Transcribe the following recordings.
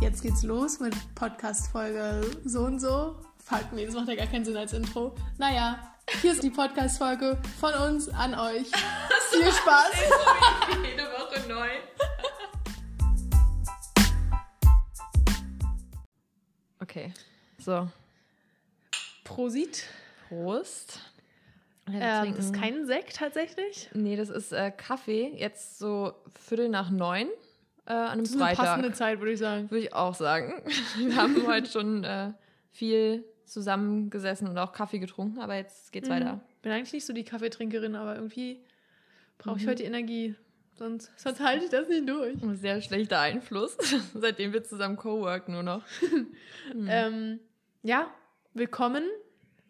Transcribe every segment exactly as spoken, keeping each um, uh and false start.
jetzt geht's los mit Podcast-Folge so und so. Fuck, nee, das macht ja gar keinen Sinn als Intro. Naja, hier ist die Podcast-Folge von uns an euch. Viel Spaß! Intro jede Woche neu. Okay, so. Prosit. Prost. Ja, ähm, das ist kein Sekt tatsächlich? Nee, das ist äh, Kaffee, jetzt so Viertel nach neun äh, an einem das Freitag. Das ist eine passende Zeit, würde ich sagen. Würde ich auch sagen. Wir haben heute schon äh, viel zusammengesessen und auch Kaffee getrunken, aber jetzt geht's mhm. weiter. Ich bin eigentlich nicht so die Kaffeetrinkerin, aber irgendwie brauche ich mhm. heute Energie, sonst, sonst halte ich das nicht durch. Ein sehr schlechter Einfluss, seitdem wir zusammen coworken nur noch. mhm. ähm, ja, willkommen.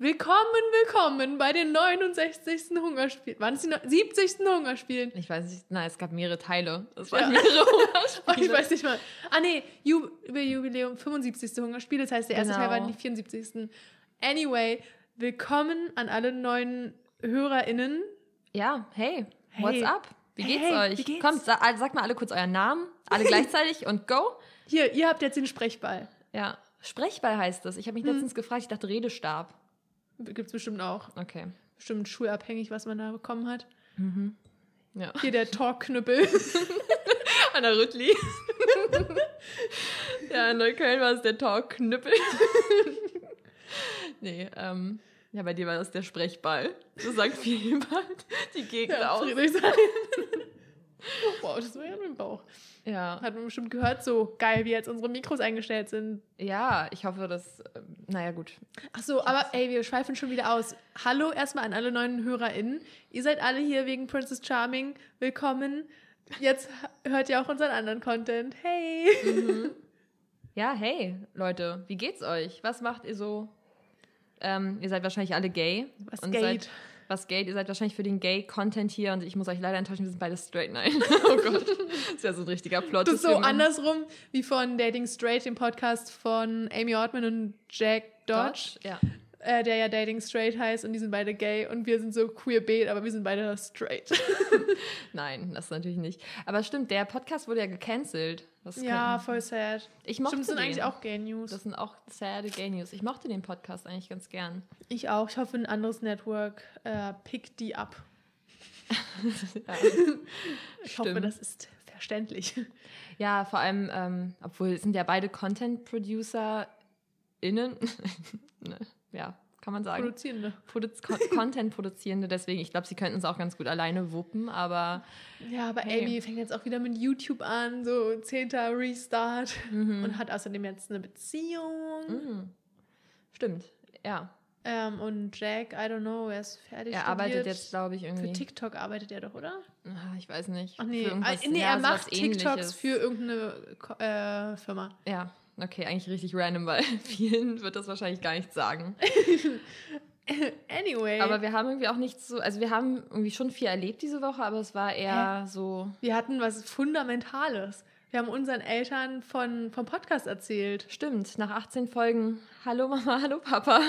Willkommen, willkommen bei den neunundsechzigsten Hungerspielen. Waren es die siebzigsten Hungerspielen? Ich weiß nicht, nein, es gab mehrere Teile. Es waren ja. mehrere Hungerspiele. Ich weiß nicht mal. Ah nee, Jubiläum, fünfundsiebzigste Hungerspiel, das heißt, der erste genau. Teil war die vierundsiebzigsten Anyway, willkommen an alle neuen HörerInnen. Ja, hey, hey. What's up? Wie geht's hey, euch? Wie geht's? Kommt, sag, sag mal alle kurz euren Namen, alle gleichzeitig und go. Hier, ihr habt jetzt den Sprechball. Ja, Sprechball heißt das. Ich habe mich hm. letztens gefragt, ich dachte Redestab. Gibt's bestimmt auch. Okay. Bestimmt schulabhängig, was man da bekommen hat. Mhm. Ja. Hier der Talkknüppel. An der Rüttli. Ja, in Neukölln war es der Talkknüppel. Nee, ähm, ja, bei dir war das der Sprechball. So sagt viel jemand die Gegend ja, aus. Wow, das war ja nur im Bauch. Ja. Hat man bestimmt gehört, so geil, wie jetzt unsere Mikros eingestellt sind. Ja, ich hoffe, dass, naja, gut. Ach so, aber ey, wir schweifen schon wieder aus. Hallo erstmal an alle neuen HörerInnen. Ihr seid alle hier wegen Princess Charming. Willkommen. Jetzt hört ihr auch unseren anderen Content. Hey! Mhm. Ja, hey, Leute, wie geht's euch? Was macht ihr so? Ähm, ihr seid wahrscheinlich alle gay. Was und gay? Was geht? Ihr seid wahrscheinlich für den Gay-Content hier und ich muss euch leider enttäuschen, wir sind beide straight. Nein. Oh Gott. Das ist ja so ein richtiger Plot. Das ist so andersrum wie von Dating Straight, dem Podcast von Amy Ortmann und Jack Dodge, Dodge? Ja. Äh, der ja Dating Straight heißt und die sind beide gay und wir sind so Queerbeet, aber wir sind beide straight. Nein, das natürlich nicht. Aber stimmt, der Podcast wurde ja gecancelt. Das ja, können. Voll sad. Ich mochte Stimmt, das sind den. eigentlich auch Gay News. Das sind auch sad Gay News. Ich mochte den Podcast eigentlich ganz gern. Ich auch. Ich hoffe, ein anderes Network äh, pickt die ab. Ja. Ich Stimmt. hoffe, das ist verständlich. Ja, vor allem, ähm, obwohl sind ja beide Content-ProducerInnen. Ne, ja, kann man sagen. Produzierende. Produz- Con- Content-Produzierende. Deswegen, ich glaube, sie könnten es auch ganz gut alleine wuppen, aber... Ja, aber hey. Amy fängt jetzt auch wieder mit YouTube an, so zehnter Restart mhm. und hat außerdem jetzt eine Beziehung. Mhm. Stimmt, ja. Ähm, und Jack, I don't know, er ist fertig Er studiert. arbeitet jetzt, glaube ich, irgendwie. Für TikTok arbeitet er doch, oder? Ach, ich weiß nicht. Ach nee, für nee ja, er macht TikToks Ähnliches. für irgendeine äh, Firma. Ja, okay, eigentlich richtig random, weil vielen wird das wahrscheinlich gar nichts sagen. Anyway. Aber wir haben irgendwie auch nichts so, also wir haben irgendwie schon viel erlebt diese Woche, aber es war eher Hä? so... Wir hatten was Fundamentales. Wir haben unseren Eltern von, vom Podcast erzählt. Stimmt, nach achtzehn Folgen. Hallo Mama, hallo Papa.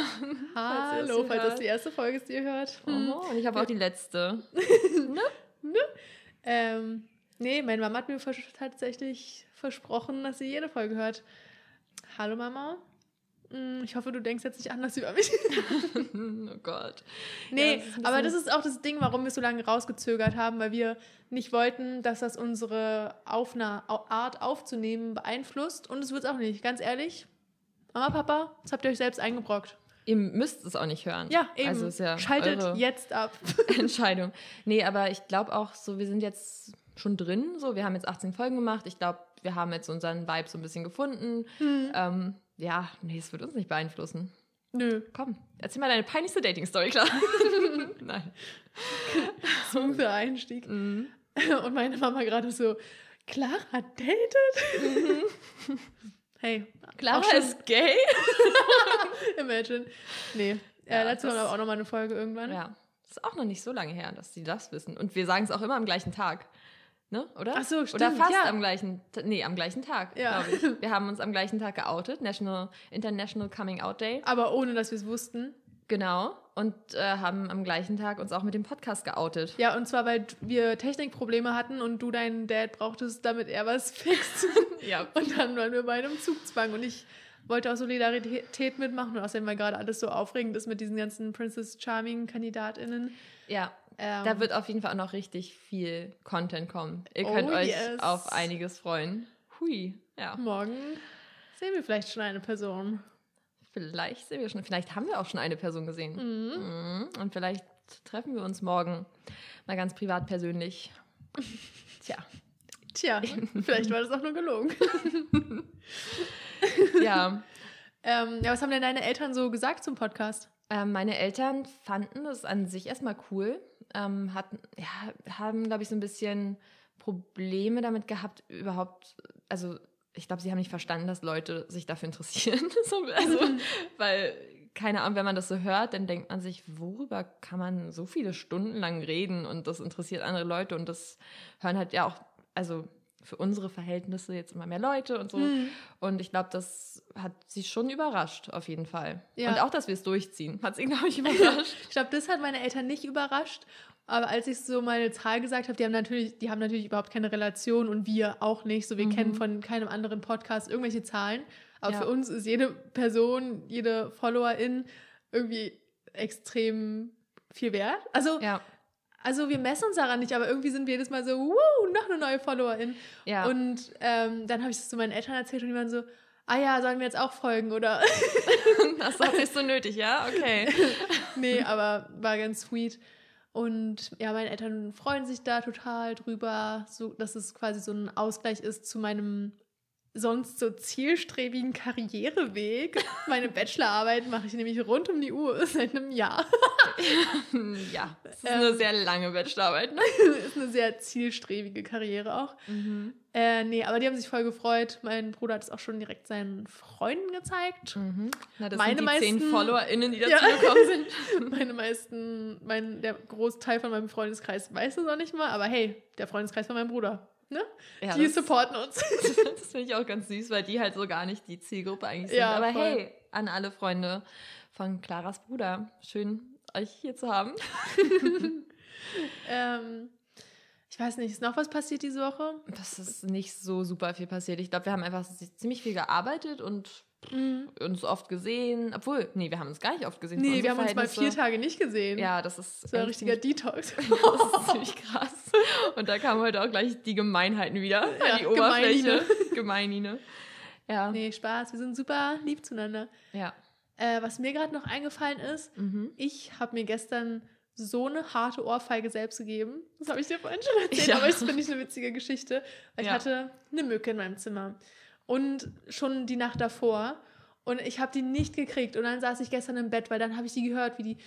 Hallo, falls, falls das die erste Folge ist, die ihr hört. Hm. Oh, und ich habe auch die letzte. Ne? Ne? Ähm, nee, meine Mama hat mir vers- tatsächlich versprochen, dass sie jede Folge hört. Hallo Mama. Ich hoffe, du denkst jetzt nicht anders über mich. Oh Gott. Nee, ja, das aber das ist auch das Ding, warum wir so lange rausgezögert haben, weil wir nicht wollten, dass das unsere Aufna- Art aufzunehmen beeinflusst. Und es wird es auch nicht. Ganz ehrlich, Mama, Papa, das habt ihr euch selbst eingebrockt. Ihr müsst es auch nicht hören. Ja, eben. Also ist ja Schaltet jetzt ab. Entscheidung. Nee, aber ich glaube auch so, wir sind jetzt schon drin. So, wir haben jetzt achtzehn Folgen gemacht. Ich glaube, wir haben jetzt unseren Vibe so ein bisschen gefunden. Hm. Ähm, Ja, nee, es wird uns nicht beeinflussen. Nö. Komm, erzähl mal deine peinlichste Dating-Story, klar. Nein. Smoother Einstieg. Mhm. Und meine Mama gerade so, Clara datet? Mhm. Hey, Clara ist gay? Imagine. Nee, ja, dazu haben wir aber auch nochmal eine Folge irgendwann. Ja, das ist auch noch nicht so lange her, dass die das wissen. Und wir sagen es auch immer am gleichen Tag. Ne, oder? Ach so, stimmt. Oder fast ja. am gleichen, nee, am gleichen Tag, ja. glaube ich. Wir haben uns am gleichen Tag geoutet, National, International Coming Out Day. Aber ohne, dass wir es wussten. Genau. Und äh, haben am gleichen Tag uns auch mit dem Podcast geoutet. Ja, und zwar, weil wir Technikprobleme hatten und du deinen Dad brauchtest, damit er was fixt. Ja. Und dann waren wir beide im Zugzwang. Und ich wollte auch Solidarität mitmachen. Und außerdem, weil gerade alles so aufregend ist mit diesen ganzen Princess Charming-KandidatInnen. Ja, ähm, da wird auf jeden Fall auch noch richtig viel Content kommen. Ihr könnt oh, euch yes. auf einiges freuen. Hui, ja. Morgen sehen wir vielleicht schon eine Person. Vielleicht sehen wir schon, vielleicht haben wir auch schon eine Person gesehen. Mhm. Und vielleicht treffen wir uns morgen mal ganz privat persönlich. Tja. Tja, vielleicht war das auch nur gelogen. Ja. ähm, ja. Was haben denn deine Eltern so gesagt zum Podcast? Ähm, meine Eltern fanden das an sich erstmal cool. Ähm, hatten, ja, haben, glaube ich, so ein bisschen Probleme damit gehabt, überhaupt, also ich glaube, sie haben nicht verstanden, dass Leute sich dafür interessieren. Also, weil, keine Ahnung, wenn man das so hört, dann denkt man sich, worüber kann man so viele Stunden lang reden? Und das interessiert andere Leute. Und das hören halt ja auch, also für unsere Verhältnisse jetzt immer mehr Leute und so. Hm. Und ich glaube, das hat sie schon überrascht, auf jeden Fall. Ja. Und auch, dass wir es durchziehen, hat sie, glaube ich, überrascht. Ich glaube, das hat meine Eltern nicht überrascht. Aber als ich so mal eine Zahl gesagt habe, die haben natürlich, die haben natürlich überhaupt keine Relation und wir auch nicht. So, wir mhm. kennen von keinem anderen Podcast irgendwelche Zahlen. Aber ja. für uns ist jede Person, jede Followerin irgendwie extrem viel wert. Also, ja. also wir messen uns daran nicht, aber irgendwie sind wir jedes Mal so, wow, noch eine neue Followerin. Ja. Und ähm, dann habe ich das zu meinen Eltern erzählt und die waren so, ah ja, sollen wir jetzt auch folgen, oder? Das ist auch nicht so nötig, ja? Okay. Nee, aber war ganz sweet. Und ja, meine Eltern freuen sich da total drüber, so, dass es quasi so ein Ausgleich ist zu meinem sonst so zielstrebigen Karriereweg. Meine Bachelorarbeit mache ich nämlich rund um die Uhr seit einem Jahr. Ja, das ist ähm, eine sehr lange Bachelorarbeit. Ne? Ist eine sehr zielstrebige Karriere auch. Mhm. Äh, nee, aber die haben sich voll gefreut. Mein Bruder hat es auch schon direkt seinen Freunden gezeigt. Mhm. Na, das meine sind die meisten, zehn FollowerInnen, die dazu ja. gekommen sind. Meine meisten, mein, der Großteil von meinem Freundeskreis weiß es auch nicht mal, aber hey, der Freundeskreis von meinem Bruder. Ne? Ja, die das, supporten uns. Das finde ich auch ganz süß, weil die halt so gar nicht die Zielgruppe eigentlich sind. Ja, aber voll. Hey, an alle Freunde von Claras Bruder. Schön, euch hier zu haben. ähm, ich weiß nicht, ist noch was passiert diese Woche? Das ist nicht so super viel passiert. Ich glaube, wir haben einfach ziemlich viel gearbeitet und mhm. uns oft gesehen. Obwohl, nee, wir haben uns gar nicht oft gesehen. Nee, wir haben uns mal vier Tage nicht gesehen. Ja, das ist... Das war ein richtiger Detox. Das ist ziemlich krass. Und da kamen heute auch gleich die Gemeinheiten wieder an ja, die Oberfläche. Gemeinine. Gemeinine. Ja. Nee, Spaß. Wir sind super lieb zueinander. Ja. Äh, was mir gerade noch eingefallen ist, mhm. ich habe mir gestern so eine harte Ohrfeige selbst gegeben. Das habe ich dir vorhin schon erzählt, ja. aber das finde ich eine witzige Geschichte. Weil ja. ich hatte eine Mücke in meinem Zimmer. Und schon die Nacht davor. Und ich habe die nicht gekriegt. Und dann saß ich gestern im Bett, weil dann habe ich die gehört, wie die...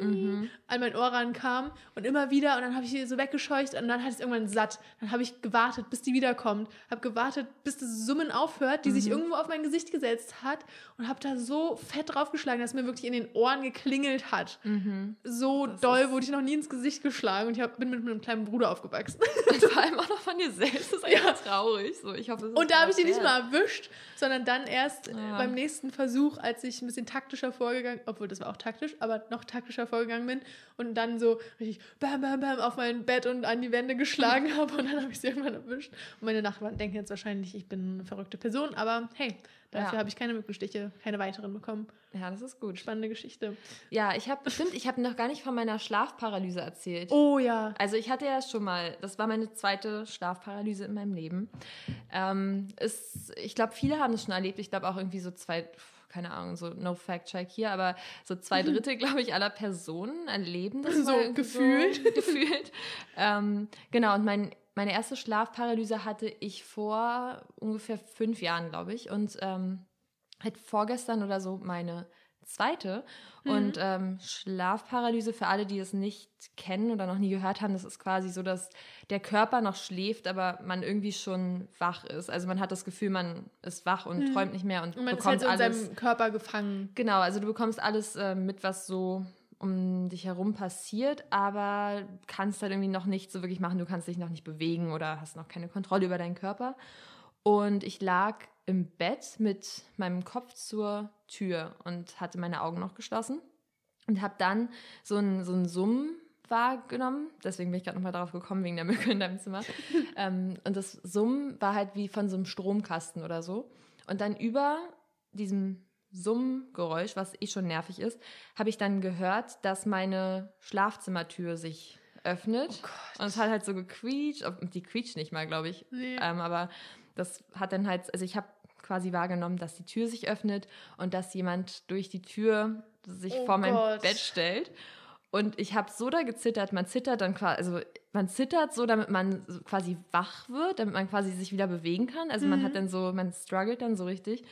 Mhm. an mein Ohr rankam und immer wieder und dann habe ich sie so weggescheucht und dann hat es irgendwann satt. Dann habe ich gewartet, bis die wiederkommt. Habe gewartet, bis das Summen aufhört, die mhm. sich irgendwo auf mein Gesicht gesetzt hat und habe da so fett draufgeschlagen, dass es mir wirklich in den Ohren geklingelt hat. Mhm. So das doll wurde ich noch nie ins Gesicht geschlagen und ich hab, bin mit meinem kleinen Bruder aufgewachsen. Und vor allem auch noch von dir selbst. Das ist einfach ja. traurig. So, ich hoffe, und da habe ich die nicht mal erwischt, sondern dann erst ja. beim nächsten Versuch, als ich ein bisschen taktischer vorgegangen, obwohl das war auch taktisch, aber noch taktischer vorgegangen bin und dann so richtig bam, bam, bam auf mein Bett und an die Wände geschlagen habe und dann habe ich sie irgendwann erwischt. Und meine Nachbarn denken jetzt wahrscheinlich, ich bin eine verrückte Person, aber hey, dafür ja. habe ich keine Mückenstiche, keine weiteren bekommen. Ja, das ist gut. Spannende Geschichte. Ja, ich habe bestimmt, ich habe noch gar nicht von meiner Schlafparalyse erzählt. Oh ja. Also ich hatte ja schon mal, das war meine zweite Schlafparalyse in meinem Leben. Ähm, ist, ich glaube, viele haben es schon erlebt. Ich glaube auch irgendwie so zwei... keine Ahnung, so no fact check hier, aber so zwei Drittel, glaube ich, aller Personen erleben das so gefühlt. So gefühlt. Ähm, genau, und mein, meine erste Schlafparalyse hatte ich vor ungefähr fünf Jahren, glaube ich, und ähm, halt vorgestern oder so meine zweite. Mhm. Und ähm, Schlafparalyse, für alle, die es nicht kennen oder noch nie gehört haben, das ist quasi so, dass der Körper noch schläft, aber man irgendwie schon wach ist. Also man hat das Gefühl, man ist wach und mhm. träumt nicht mehr und, und man bekommt ist halt so alles in seinem Körper gefangen. Genau, also du bekommst alles äh, mit, was so um dich herum passiert, aber kannst halt irgendwie noch nichts so wirklich machen. Du kannst dich noch nicht bewegen oder hast noch keine Kontrolle über deinen Körper. Und ich lag im Bett mit meinem Kopf zur Tür und hatte meine Augen noch geschlossen und habe dann so ein, so ein Summen wahrgenommen, deswegen bin ich gerade nochmal drauf gekommen, wegen der Mücke in deinem Zimmer. ähm, und das Summen war halt wie von so einem Stromkasten oder so. Und dann über diesem Summgeräusch, was eh schon nervig ist, habe ich dann gehört, dass meine Schlafzimmertür sich öffnet. Oh, und es hat halt so gequietscht, die quietscht nicht mal, glaube ich. Nee. Ähm, aber das hat dann halt, also ich habe quasi wahrgenommen, dass die Tür sich öffnet und dass jemand durch die Tür sich oh vor mein Gott. Bett stellt. Und ich habe so da gezittert, man zittert dann quasi, also man zittert so, damit man quasi wach wird, damit man quasi sich wieder bewegen kann. Also mhm. man hat dann so, man struggelt dann so richtig.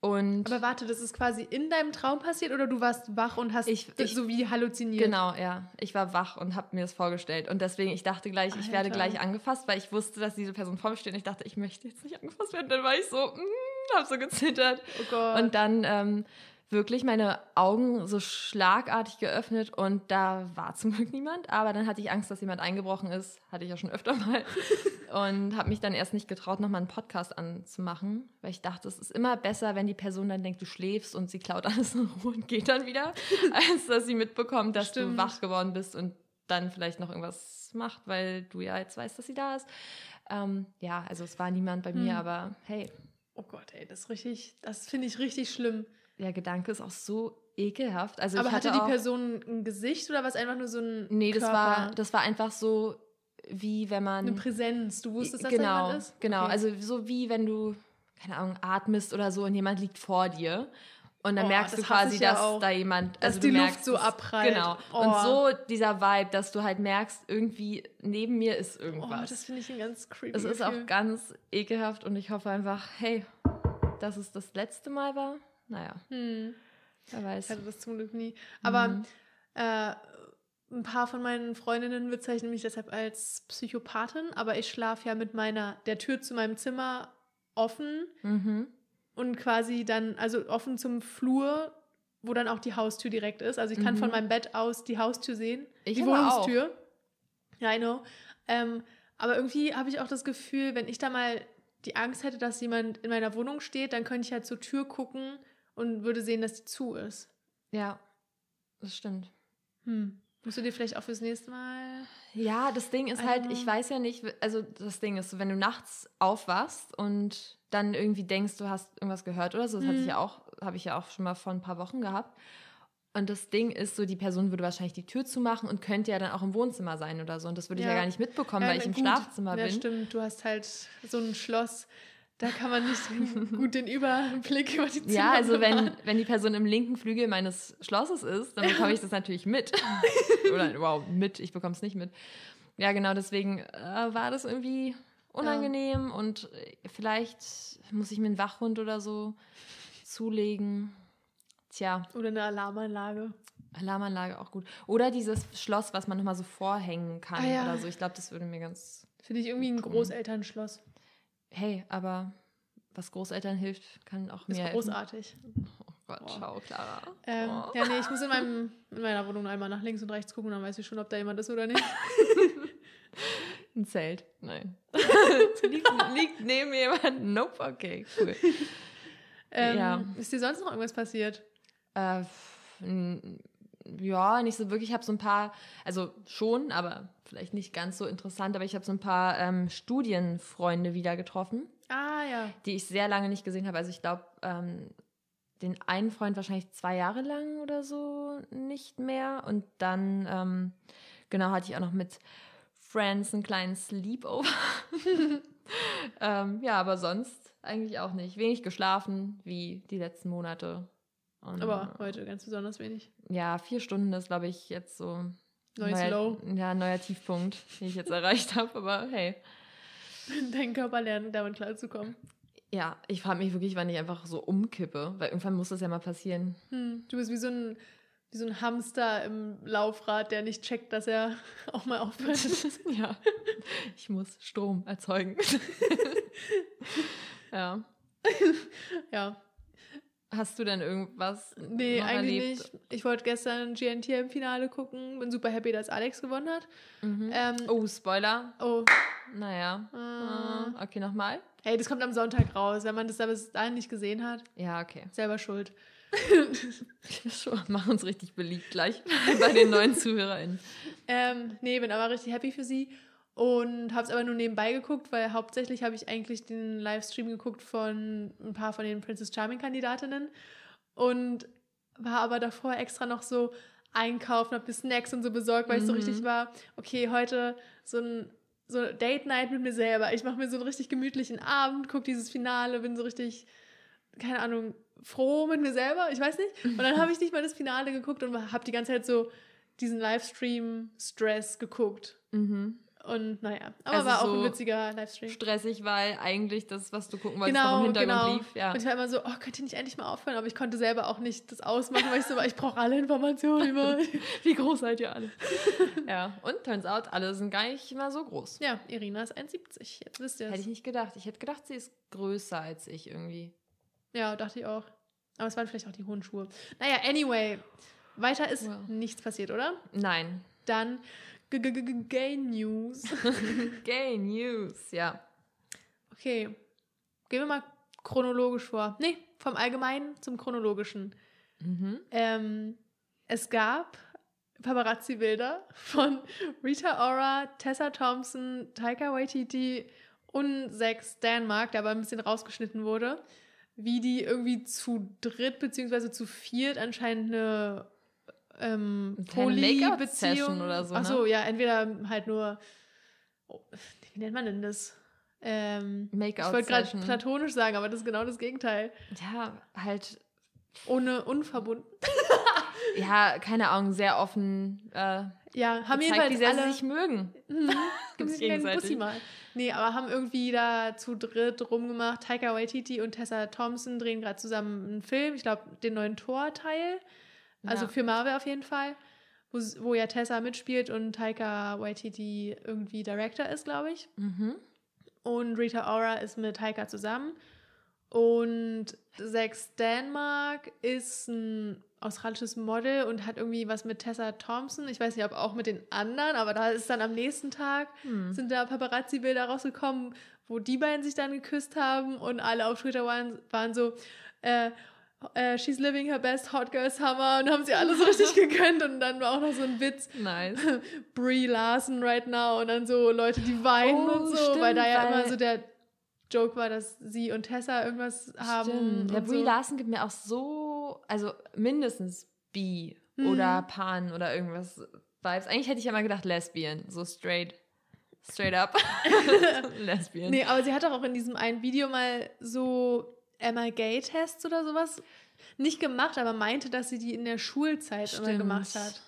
Und aber warte, das ist quasi in deinem Traum passiert oder du warst wach und hast ich, ich, so wie halluziniert? Genau, ja. Ich war wach und habe mir das vorgestellt. Und deswegen, ich dachte gleich, Alter. Ich werde gleich angefasst, weil ich wusste, dass diese Person vor mir steht. Und ich dachte, ich möchte jetzt nicht angefasst werden. Dann war ich so, mm, habe so gezittert. Oh Gott. Und dann ähm, wirklich meine Augen so schlagartig geöffnet. Und da war zum Glück niemand. Aber dann hatte ich Angst, dass jemand eingebrochen ist. Hatte ich ja schon öfter mal. Und habe mich dann erst nicht getraut, nochmal einen Podcast anzumachen, weil ich dachte, es ist immer besser, wenn die Person dann denkt, du schläfst und sie klaut alles in Ruhe und geht dann wieder, als dass sie mitbekommt, dass Stimmt. du wach geworden bist und dann vielleicht noch irgendwas macht, weil du ja jetzt weißt, dass sie da ist. Ähm, ja, also es war niemand bei hm. mir, aber hey. Oh Gott, ey, das ist richtig, das finde ich richtig schlimm. Der Gedanke ist auch so ekelhaft. Also aber ich hatte, hatte die Person ein Gesicht oder war es einfach nur so ein Nee, Körper? das war, das war einfach so... Wie wenn man... Eine Präsenz, du wusstest, dass genau, da jemand ist? Genau, okay. Also so wie wenn du, keine Ahnung, atmest oder so und jemand liegt vor dir und dann oh, merkst du quasi, dass ja da jemand... Dass also die du Luft merkst, so abprallt. Genau, oh. Und so dieser Vibe, dass du halt merkst, irgendwie neben mir ist irgendwas. Oh, das finde ich ein ganz creepy. Es ist Gefühl. Auch ganz ekelhaft und ich hoffe einfach, hey, dass es das letzte Mal war. Naja, hm. wer weiß. Ich hatte das zum Glück nie. Aber... Mhm. Äh, Ein paar von meinen Freundinnen bezeichnen mich deshalb als Psychopathin, aber ich schlafe ja mit meiner, der Tür zu meinem Zimmer offen mhm. und quasi dann, also offen zum Flur, wo dann auch die Haustür direkt ist. Also ich mhm. kann von meinem Bett aus die Haustür sehen, ich die Wohnungstür. Ja, I know. Ähm, aber irgendwie habe ich auch das Gefühl, wenn ich da mal die Angst hätte, dass jemand in meiner Wohnung steht, dann könnte ich halt zur Tür gucken und würde sehen, dass die zu ist. Ja, das stimmt. Hm. Musst du dir vielleicht auch fürs nächste Mal... Ja, das Ding ist halt, ich weiß ja nicht, also das Ding ist, wenn du nachts aufwachst und dann irgendwie denkst, du hast irgendwas gehört oder so, das mhm. hatte ich ja auch, habe ich ja auch schon mal vor ein paar Wochen gehabt. Und das Ding ist so, die Person würde wahrscheinlich die Tür zumachen und könnte ja dann auch im Wohnzimmer sein oder so. Und das würde ja. ich ja gar nicht mitbekommen, ja, weil ich im gut. Schlafzimmer ja, bin. Ja, stimmt, du hast halt so ein Schloss... Da kann man nicht gut den Überblick über die Zimmer Ja, also wenn, wenn die Person im linken Flügel meines Schlosses ist, dann bekomme ich das natürlich mit. Oder, wow, mit, ich bekomme es nicht mit. Ja, genau, deswegen äh, war das irgendwie unangenehm. Ja. Und vielleicht muss ich mir einen Wachhund oder so zulegen. Tja. Oder eine Alarmanlage. Alarmanlage, auch gut. Oder dieses Schloss, was man nochmal so vorhängen kann ah, ja. oder so. Ich glaube, das würde mir ganz... Finde ich irgendwie ein tun. Großelternschloss. Hey, aber was Großeltern hilft, kann auch mir helfen. Ist großartig. Oh Gott, oh. Ciao, Clara. Ähm, oh. Ja, nee, ich muss in, meinem, in meiner Wohnung einmal nach links und rechts gucken, dann weiß ich schon, ob da jemand ist oder nicht. Ein Zelt? Nein. liegt, liegt neben mir jemand? Nope, okay, cool. Ähm, ja. Ist dir sonst noch irgendwas passiert? Äh, n- ja, nicht so wirklich. Ich habe so ein paar, also schon, aber... Vielleicht nicht ganz so interessant, aber ich habe so ein paar ähm, Studienfreunde wieder getroffen, ah, ja. die ich sehr lange nicht gesehen habe. Also ich glaube, ähm, den einen Freund wahrscheinlich zwei Jahre lang oder so nicht mehr. Und dann, ähm, genau, hatte ich auch noch mit Friends einen kleinen Sleepover. ähm, ja, aber sonst eigentlich auch nicht. Wenig geschlafen, wie die letzten Monate. Und, aber heute ganz besonders wenig. Ja, vier Stunden ist, glaube ich, jetzt so... Neues neuer, Low. Ja, neuer Tiefpunkt, den ich jetzt erreicht habe, aber hey. Dein Körper lernt, damit klarzukommen. Ja, ich frage mich wirklich, wann ich einfach so umkippe, weil irgendwann muss das ja mal passieren. Hm, du bist wie so ein, wie so ein Hamster im Laufrad, der nicht checkt, dass er auch mal aufhört. Ja, ich muss Strom erzeugen. Ja. Ja. Hast du denn irgendwas Nee, noch eigentlich erlebt? Nicht. Ich wollte gestern G N T M-Finale gucken. Bin super happy, dass Alex gewonnen hat. Mhm. Ähm, oh, Spoiler. Oh. Naja. Äh. Okay, nochmal. Hey, das kommt am Sonntag raus, wenn man das da bis dahin nicht gesehen hat. Ja, okay. Selber schuld. Mach uns richtig beliebt gleich bei den neuen ZuhörerInnen. Ähm, nee, bin aber richtig happy für sie. Und habe es aber nur nebenbei geguckt, weil hauptsächlich habe ich eigentlich den Livestream geguckt von ein paar von den Princess Charming-Kandidatinnen und war aber davor extra noch so einkaufen, habe mir Snacks und so besorgt, weil mhm. ich so richtig war, okay, heute so ein so Date-Night mit mir selber. Ich mache mir so einen richtig gemütlichen Abend, gucke dieses Finale, bin so richtig, keine Ahnung, froh mit mir selber, ich weiß nicht. Und dann habe ich nicht mal das Finale geguckt und habe die ganze Zeit so diesen Livestream-Stress geguckt. Mhm. Und naja, aber also war auch so ein witziger Livestream. Stressig, weil eigentlich das, was du gucken wolltest, genau, noch im Hintergrund genau. lief. Ja. Und ich war immer so, oh, könnt ihr nicht endlich mal aufhören? Aber ich konnte selber auch nicht das ausmachen, weil ich so war, ich brauche alle Informationen über, wie groß seid ihr alle? Ja, und turns out, alle sind gar nicht mal so groß. Ja, Irina ist eins siebzig, jetzt wisst ihr es. Hätte ich nicht gedacht. Ich hätte gedacht, sie ist größer als ich irgendwie. Ja, dachte ich auch. Aber es waren vielleicht auch die hohen Schuhe. Naja, anyway, weiter ist wow. nichts passiert, oder? Nein. Dann... Gay News. Gay News, ja. Okay, gehen wir mal chronologisch vor. Nee, vom Allgemeinen zum Chronologischen. Mhm. Ähm, es gab Paparazzi-Bilder von Rita Ora, Tessa Thompson, Taika Waititi und Zach Stenmark, der aber ein bisschen rausgeschnitten wurde, wie die irgendwie zu dritt bzw. zu viert anscheinend eine Ähm, Poly-Beziehung oder so. Ne? Achso, ja, entweder halt nur, oh, wie nennt man denn das? Ähm, Make-out. Ich wollte gerade platonisch sagen, aber das ist genau das Gegenteil. Ja, halt. Ohne unverbunden. Ja, keine Ahnung, sehr offen. Äh, ja, haben jedenfalls die sehr alle sich mögen. Mhm. Gibt es gegenseitig. Bussi mal. Nee, aber haben irgendwie da zu dritt rumgemacht. Taika Waititi und Tessa Thompson drehen gerade zusammen einen Film, ich glaube, den neuen Tor-Teil. Also ja. für Marvel auf jeden Fall, wo, wo ja Tessa mitspielt und Taika Waititi irgendwie Director ist, glaube ich. Mhm. Und Rita Ora ist mit Taika zusammen. Und Zach Stenmark ist ein australisches Model und hat irgendwie was mit Tessa Thompson. Ich weiß nicht, ob auch mit den anderen, aber da ist dann am nächsten Tag, mhm. sind da Paparazzi-Bilder rausgekommen, wo die beiden sich dann geküsst haben und alle auf Twitter waren, waren so... Äh, Uh, she's living her best hot girl summer und haben sie alle so richtig gegönnt und dann war auch noch so ein Witz. Nice. Brie Larson right now und dann so Leute, die weinen oh, und so, stimmt, weil da ja immer so der Joke war, dass sie und Tessa irgendwas stimmt. haben. Ja, Brie so. Larson gibt mir auch so, also mindestens bi hm. oder pan oder irgendwas Vibes. Eigentlich hätte ich ja mal gedacht Lesbian, so straight. Straight up. Lesbian. Nee, aber sie hat doch auch in diesem einen Video mal so einmal Gay-Tests oder sowas nicht gemacht, aber meinte, dass sie die in der Schulzeit Stimmt. immer gemacht hat.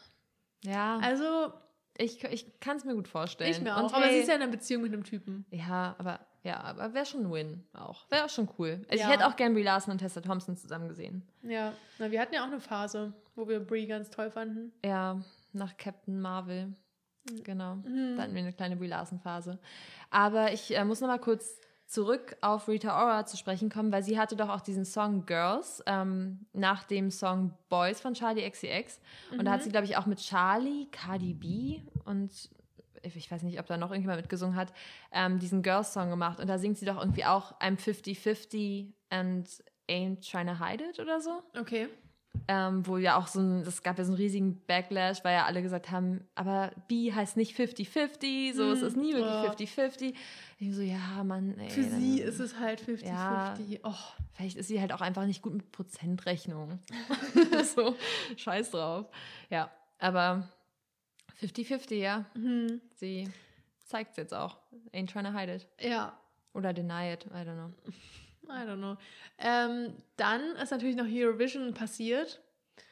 Ja. Also, ich, ich kann es mir gut vorstellen. Ich mir auch. Und aber hey, sie ist ja in einer Beziehung mit einem Typen. Ja, aber ja, aber wäre schon ein Win auch. Wäre auch schon cool. Also ja. Ich hätte auch gern Brie Larson und Tessa Thompson zusammen gesehen. Ja. Na, wir hatten ja auch eine Phase, wo wir Brie ganz toll fanden. Ja, nach Captain Marvel. Mhm. Genau. Mhm. Da hatten wir eine kleine Brie Larson-Phase. Aber ich äh, muss noch mal kurz zurück auf Rita Ora zu sprechen kommen, weil sie hatte doch auch diesen Song Girls ähm, nach dem Song Boys von Charli X C X und mhm. da hat sie, glaube ich, auch mit Charli, Cardi B und ich weiß nicht, ob da noch irgendjemand mitgesungen hat, ähm, diesen Girls-Song gemacht und da singt sie doch irgendwie auch I'm fifty fifty and ain't trying to hide it oder so. Okay. Ähm, wo ja auch so ein, es gab ja so einen riesigen Backlash, weil ja alle gesagt haben, aber B heißt nicht fifty fifty, so, hm, es ist nie wirklich oh. fifty fifty. Ich so, ja, Mann, ey. Für dann, sie ist es halt fifty fifty. Ja, oh. Vielleicht ist sie halt auch einfach nicht gut mit Prozentrechnung. So, scheiß drauf. Ja, aber fifty fifty, ja. Hm. Sie zeigt es jetzt auch. Ain't trying to hide it. Ja. Oder deny it, I don't know. I don't know. Ähm, dann ist natürlich noch Eurovision passiert,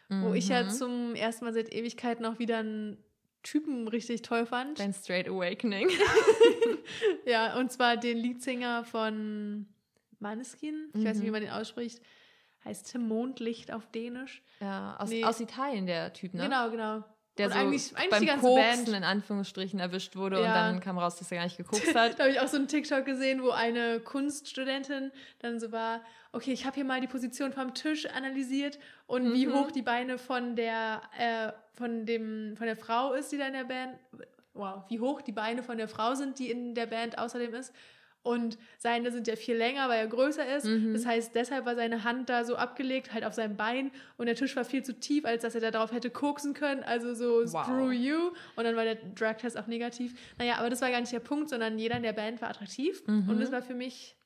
mhm. wo ich ja zum ersten Mal seit Ewigkeiten auch wieder einen Typen richtig toll fand. Dein Straight Awakening. Ja, und zwar den Leadsänger von Maneskin. Ich mhm. weiß nicht, wie man den ausspricht. Heißt Mondlicht auf Dänisch. Ja, aus, nee. aus Italien, der Typ, ne? Genau, genau. Der und so eigentlich, eigentlich beim Koksen Band. in Anführungsstrichen erwischt wurde, ja. Und dann kam raus, dass er gar nicht gekokst hat. Da habe ich auch so einen TikTok gesehen, wo eine Kunststudentin dann so war, okay, ich habe hier mal die Position vom Tisch analysiert und mhm. wie hoch die Beine von der, äh, von dem, von der Frau ist, die da in der Band, wow, wie hoch die Beine von der Frau sind, die in der Band außerdem ist. Und seine sind ja viel länger, weil er größer ist. Mhm. Das heißt, deshalb war seine Hand da so abgelegt, halt auf seinem Bein. Und der Tisch war viel zu tief, als dass er da drauf hätte koksen können. Also so, wow. Screw you. Und dann war der Drug-Test auch negativ. Naja, aber das war gar nicht der Punkt, sondern jeder in der Band war attraktiv. Mhm. Und das war für mich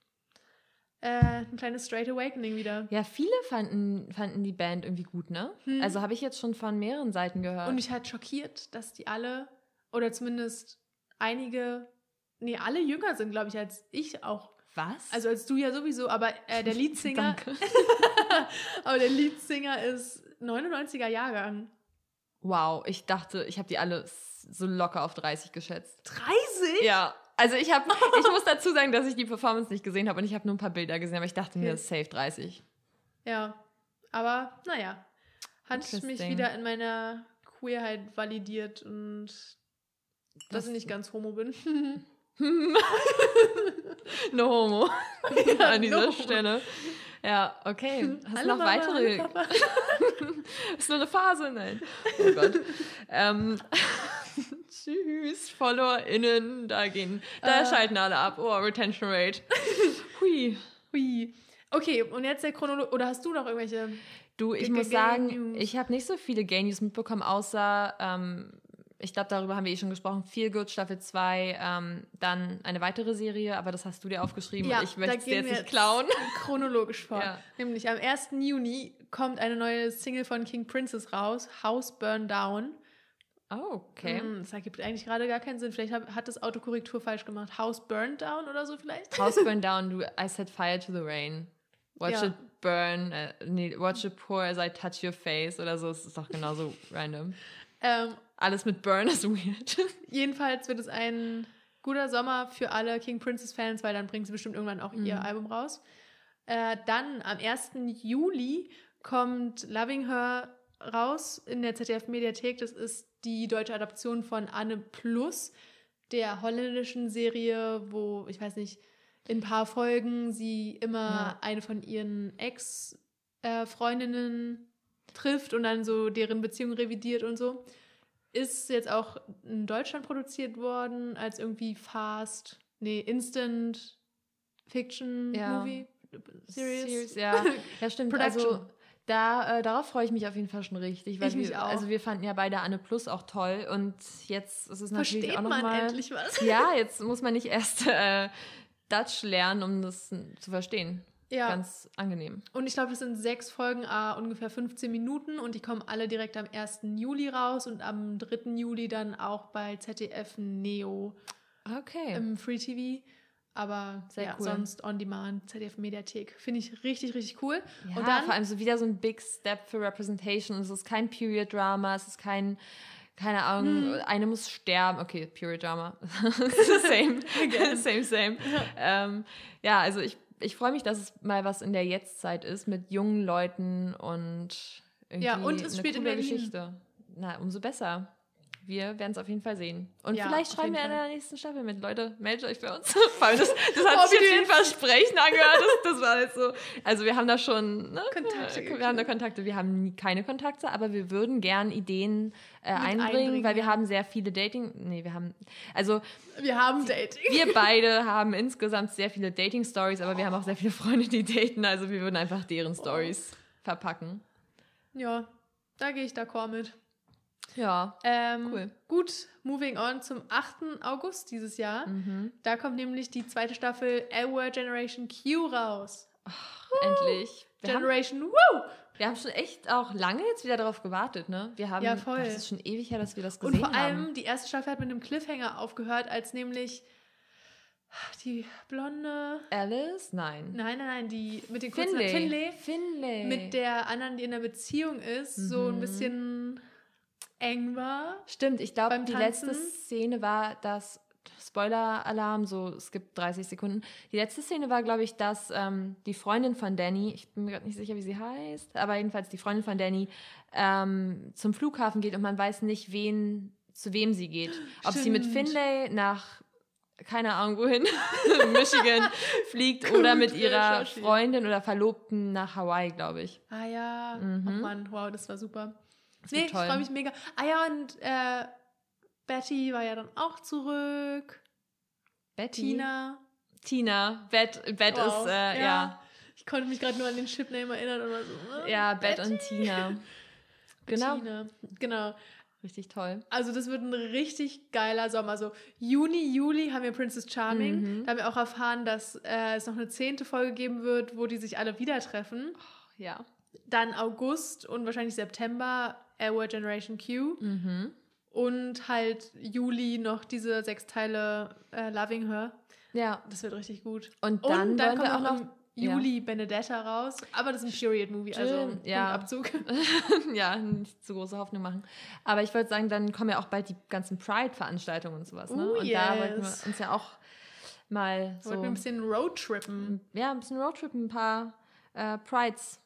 äh, ein kleines Straight Awakening wieder. Ja, viele fanden, fanden die Band irgendwie gut, ne? Hm. Also habe ich jetzt schon von mehreren Seiten gehört. Und mich hat schockiert, dass die alle, oder zumindest einige... Nee, alle jünger sind, glaube ich, als ich auch. Was? Also als du ja sowieso, aber äh, der Leadsinger... Danke. Aber der Leadsinger ist neunundneunziger Jahrgang. Wow, ich dachte, ich habe die alle so locker auf dreißig geschätzt. dreißig? Ja, also ich habe, ich muss dazu sagen, dass ich die Performance nicht gesehen habe und ich habe nur ein paar Bilder gesehen, aber ich dachte mir, okay. Safe dreißig. Ja, aber naja, hat mich wieder in meiner Queerheit validiert und das dass ich nicht ganz homo bin. No homo. Ja, an dieser no Stelle. Homo. Ja, okay. Hast du noch Mama, weitere? Ist nur eine Phase, nein. Oh Gott. ähm, tschüss, FollowerInnen, da gehen. Da äh. schalten alle ab. Oh, Retention Rate. Hui. Hui. Okay, und jetzt der Chronologie. Oder hast du noch irgendwelche? Du, ich muss sagen, ich habe nicht so viele Gay News mitbekommen, außer. Ähm, Ich glaube, darüber haben wir eh schon gesprochen. Feel Good, Staffel zwei, ähm, dann eine weitere Serie, aber das hast du dir aufgeschrieben. Ja, ich möchte es dir jetzt nicht klauen. Chronologisch vor. Ja. Nämlich am ersten Juni kommt eine neue Single von King Princess raus, House Burn Down. Oh, okay. Hm, das ergibt eigentlich gerade gar keinen Sinn. Vielleicht hat das Autokorrektur falsch gemacht. House Burn Down oder so vielleicht? House Burn Down, du, I set fire to the rain. Watch ja. it burn, äh, nee, watch it pour as I touch your face oder so. Es ist doch genauso random. Ähm, Alles mit Burn ist weird. Jedenfalls wird es ein guter Sommer für alle King Princess-Fans, weil dann bringt sie bestimmt irgendwann auch mhm. ihr Album raus. Äh, dann am ersten Juli kommt Loving Her raus in der Z D F-Mediathek. Das ist die deutsche Adaption von Anne Plus, der holländischen Serie, wo, ich weiß nicht, in ein paar Folgen sie immer ja. eine von ihren Ex-Freundinnen trifft und dann so deren Beziehung revidiert und so. Ist jetzt auch in Deutschland produziert worden als irgendwie Fast, nee, Instant Fiction ja. Movie Series. Series ja. ja, stimmt. Production. Also da, äh, darauf freue ich mich auf jeden Fall schon richtig. Weil ich wir, mich auch. Also wir fanden ja beide Anne Plus auch toll und jetzt ist es natürlich Versteht auch nochmal... Versteht man endlich was? Ja, jetzt muss man nicht erst äh, Dutch lernen, um das zu verstehen. Ja. Ganz angenehm. Und ich glaube, das sind sechs Folgen, ah, ungefähr fünfzehn Minuten und die kommen alle direkt am ersten Juli raus und am dritten Juli dann auch bei Z D F Neo. Okay. Im Free T V, aber sehr ja, cool. Sonst on demand, Z D F Mediathek. Finde ich richtig, richtig cool. Ja, und dann vor allem so wieder so ein Big Step für Representation und es ist kein Period Drama, es ist kein, keine Ahnung, hm. eine muss sterben. Okay, Period Drama. Same. Same, same. Ja, ähm, ja also ich Ich freue mich, dass es mal was in der Jetztzeit ist mit jungen Leuten und irgendwie ja, und es eine spielt coole in Geschichte. Na, umso besser. Wir werden es auf jeden Fall sehen. Und ja, vielleicht schreiben wir in der nächsten Staffel mit. Leute, meldet euch bei uns. Das, das hat sich jetzt wie ein Versprechen angehört. Das, das war jetzt so. Also wir haben da schon ne? Kontakte. Wir haben da Kontakte. Wir haben keine Kontakte, aber wir würden gern Ideen äh, einbringen, einbringen, weil wir haben sehr viele Dating... Nee, wir haben... Also... Wir haben Dating. Wir beide haben insgesamt sehr viele Dating-Stories, aber oh. wir haben auch sehr viele Freunde, die daten. Also wir würden einfach deren Stories oh. verpacken. Ja, da gehe ich d'accord mit. Ja, ähm, cool. Gut, moving on zum achten August dieses Jahr. Mhm. Da kommt nämlich die zweite Staffel L-Word Generation Q raus. Ach, endlich. Wir Generation, haben, woo! Wir haben schon echt auch lange jetzt wieder darauf gewartet, ne? Wir haben, ja, voll. Das ist schon ewig her, dass wir das gesehen haben. Und vor allem, haben. die erste Staffel hat mit einem Cliffhanger aufgehört, als nämlich die blonde... Alice? Nein. Nein, nein, nein, die mit den kurzen... Finley. Finley. Mit der anderen, die in der Beziehung ist, mhm. so ein bisschen... eng war. Stimmt, ich glaube, die letzte Szene war, dass Spoiler-Alarm, so es gibt dreißig Sekunden. Die letzte Szene war, glaube ich, dass ähm, die Freundin von Danny, ich bin mir gerade nicht sicher, wie sie heißt, aber jedenfalls die Freundin von Danny ähm, zum Flughafen geht und man weiß nicht, wen zu wem sie geht. Ob Stimmt. sie mit Finley nach, keine Ahnung wohin, Michigan fliegt oder mit ihrer Freundin oder Verlobten nach Hawaii, glaube ich. Ah ja, mhm. oh Mann, wow, das war super. Das nee, toll. Ich freue mich mega. Ah ja, und äh, Betty war ja dann auch zurück. Betty? Tina. Tina. Bet, Bet wow. ist, äh, ja. ja. Ich konnte mich gerade nur an den Shipname erinnern oder so. Ja, Bet und Tina. Genau. Tina. Genau. Richtig toll. Also das wird ein richtig geiler Sommer. So Juni, Juli haben wir Princess Charming. Mhm. Da haben wir auch erfahren, dass äh, es noch eine zehnte Folge geben wird, wo die sich alle wieder treffen. Oh, ja. Dann August und wahrscheinlich September L-Word Generation Q. Mhm. Und halt Juli noch diese sechs Teile äh, Loving Her. Ja. Das wird richtig gut. Und dann, und dann kommt wir auch noch Juli ja. Benedetta raus. Aber das ist ein Period-Movie, also ja. Abzug. ja, nicht zu große Hoffnung machen. Aber ich wollte sagen, dann kommen ja auch bald die ganzen Pride-Veranstaltungen und sowas. Ne? Uh, und yes. da wollten wir uns ja auch mal so... Wollten wir ein bisschen roadtrippen. Ja, ein bisschen roadtrippen, ein paar äh, Prides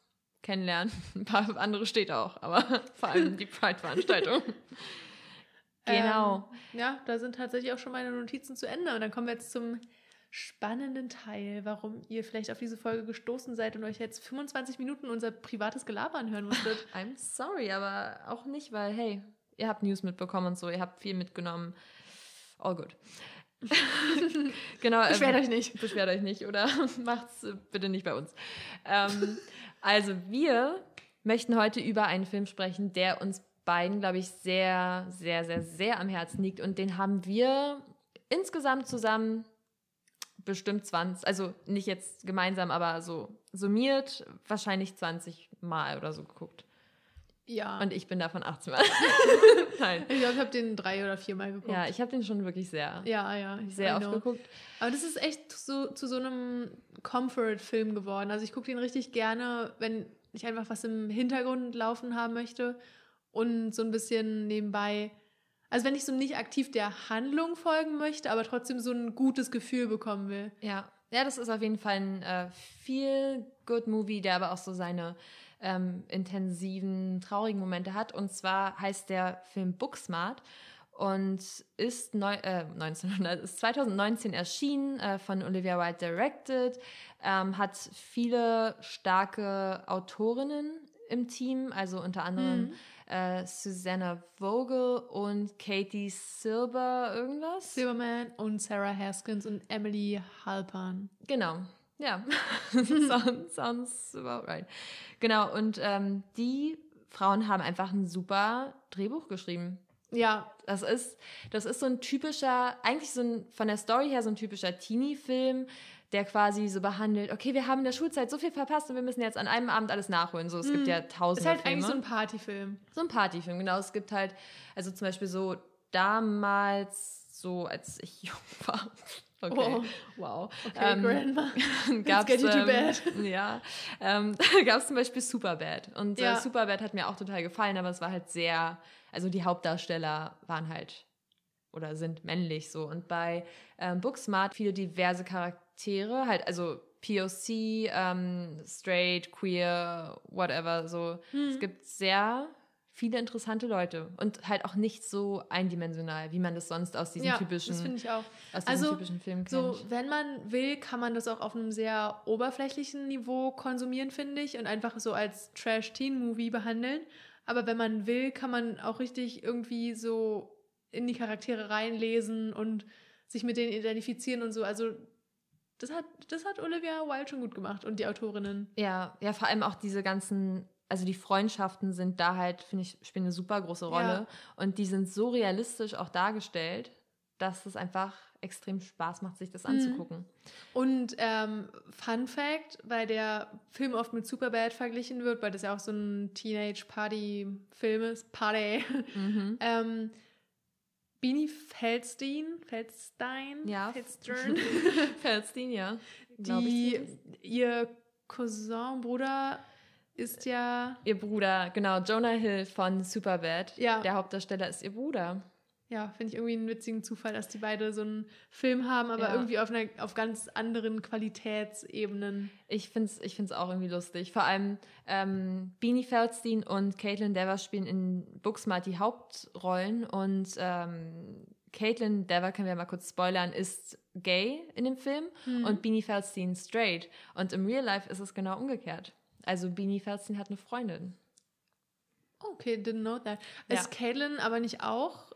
kennenlernen. Ein paar andere Städte auch, aber vor allem die Pride-Veranstaltung. Genau. Ähm, ja, da sind tatsächlich auch schon meine Notizen zu Ende. Und dann kommen wir jetzt zum spannenden Teil, warum ihr vielleicht auf diese Folge gestoßen seid und euch jetzt fünfundzwanzig Minuten unser privates Gelaber anhören musstet. I'm sorry, aber auch nicht, weil, hey, ihr habt News mitbekommen und so, ihr habt viel mitgenommen. All good. genau, beschwert ähm, euch nicht. Beschwert euch nicht oder macht's bitte nicht bei uns. Ähm, also wir möchten heute über einen Film sprechen, der uns beiden, glaube ich, sehr, sehr, sehr, sehr am Herzen liegt. Und den haben wir insgesamt zusammen bestimmt zwanzig, also nicht jetzt gemeinsam, aber so summiert, wahrscheinlich zwanzig Mal oder so geguckt. Ja. Und ich bin davon achtzehn Mal. Nein. Ich glaube, ich habe den drei oder vier Mal geguckt. Ja, ich habe den schon wirklich sehr, ja, ja, sehr oft geguckt. Aber das ist echt so zu so einem Comfort-Film geworden. Also ich gucke den richtig gerne, wenn ich einfach was im Hintergrund laufen haben möchte. Und so ein bisschen nebenbei, also wenn ich so nicht aktiv der Handlung folgen möchte, aber trotzdem so ein gutes Gefühl bekommen will. Ja, ja, das ist auf jeden Fall ein äh, Feel-Good-Movie, der aber auch so seine ähm, intensiven, traurigen Momente hat. Und zwar heißt der Film Booksmart und ist, neu, äh, neunzehnhundert, ist zwanzig neunzehn erschienen, äh, von Olivia Wilde directed, ähm, hat viele starke Autorinnen im Team, also unter anderem mhm. Äh, Susanna Vogel und Katie Silber irgendwas. Silverman und Sarah Haskins und Emily Halpern. Genau, ja. sounds, sounds about right. Genau, und ähm, die Frauen haben einfach ein super Drehbuch geschrieben. Ja. Das ist, das ist so ein typischer, eigentlich so ein, von der Story her so ein typischer Teenie-Film, der quasi so behandelt, okay, wir haben in der Schulzeit so viel verpasst und wir müssen jetzt an einem Abend alles nachholen. So, es mm. gibt ja tausende Filme. Ist halt eigentlich so ein Partyfilm. So ein Partyfilm, genau. Es gibt halt, also zum Beispiel so damals, so als ich jung war. Okay, oh. wow. Okay, ähm, Grandma, let's get you to bed. Ähm, ja, ähm, da gab es zum Beispiel Superbad. Und ja. äh, Superbad hat mir auch total gefallen, aber es war halt sehr, also die Hauptdarsteller waren halt oder sind männlich so. Und bei ähm, Booksmart viele diverse Charaktere, halt, also P O C, ähm, straight, queer, whatever, so. Hm. Es gibt sehr viele interessante Leute und halt auch nicht so eindimensional, wie man das sonst aus diesen ja, typischen, das finde ich auch. Aus also, typischen Filmen kennt. So, wenn man will, kann man das auch auf einem sehr oberflächlichen Niveau konsumieren, finde ich, und einfach so als Trash-Teen-Movie behandeln. Aber wenn man will, kann man auch richtig irgendwie so in die Charaktere reinlesen und sich mit denen identifizieren und so. Also Das hat, das hat Olivia Wilde schon gut gemacht und die Autorinnen. Ja, ja, vor allem auch diese ganzen, also die Freundschaften sind da halt, finde ich, spielen eine super große Rolle. Ja. Und die sind so realistisch auch dargestellt, dass es einfach extrem Spaß macht, sich das anzugucken. Und ähm, Fun Fact, weil der Film oft mit Superbad verglichen wird, weil das ja auch so ein Teenage-Party-Film ist, Party, mhm. ähm, Beanie Feldstein, Feldstein, ja. Feldstein, Feldstein, ja. Die, ich, ihr Cousin, Bruder ist ja... Ihr Bruder, genau, Jonah Hill von Superbad. Ja. Der Hauptdarsteller ist ihr Bruder. ja, finde ich irgendwie einen witzigen Zufall, dass die beide so einen Film haben, aber ja. irgendwie auf, einer, auf ganz anderen Qualitätsebenen. Ich finde es ich find's auch irgendwie lustig. Vor allem ähm, Beanie Feldstein und Kaitlyn Dever spielen in Booksmart die Hauptrollen und ähm, Kaitlyn Dever, können wir mal kurz spoilern, ist gay in dem Film hm. und Beanie Feldstein straight. Und im Real Life ist es genau umgekehrt. Also Beanie Feldstein hat eine Freundin. Okay, didn't know that. Ja. Ist Kaitlyn aber nicht auch...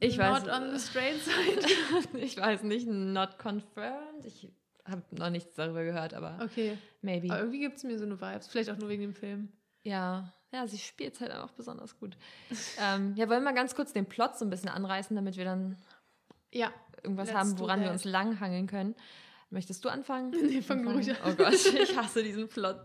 Ich not weiß, on the straight side. Ich weiß nicht, not confirmed. Ich habe noch nichts darüber gehört, aber okay. Maybe. Aber irgendwie gibt es mir so eine Vibes. Vielleicht auch nur wegen dem Film. Ja, ja, sie spielt es halt auch besonders gut. ähm, ja, wollen wir mal ganz kurz den Plot so ein bisschen anreißen, damit wir dann ja, irgendwas haben, woran wir uns langhangeln können. Möchtest du anfangen? Nee, fang du ruhig an. Oh Gott, ich hasse diesen Plot.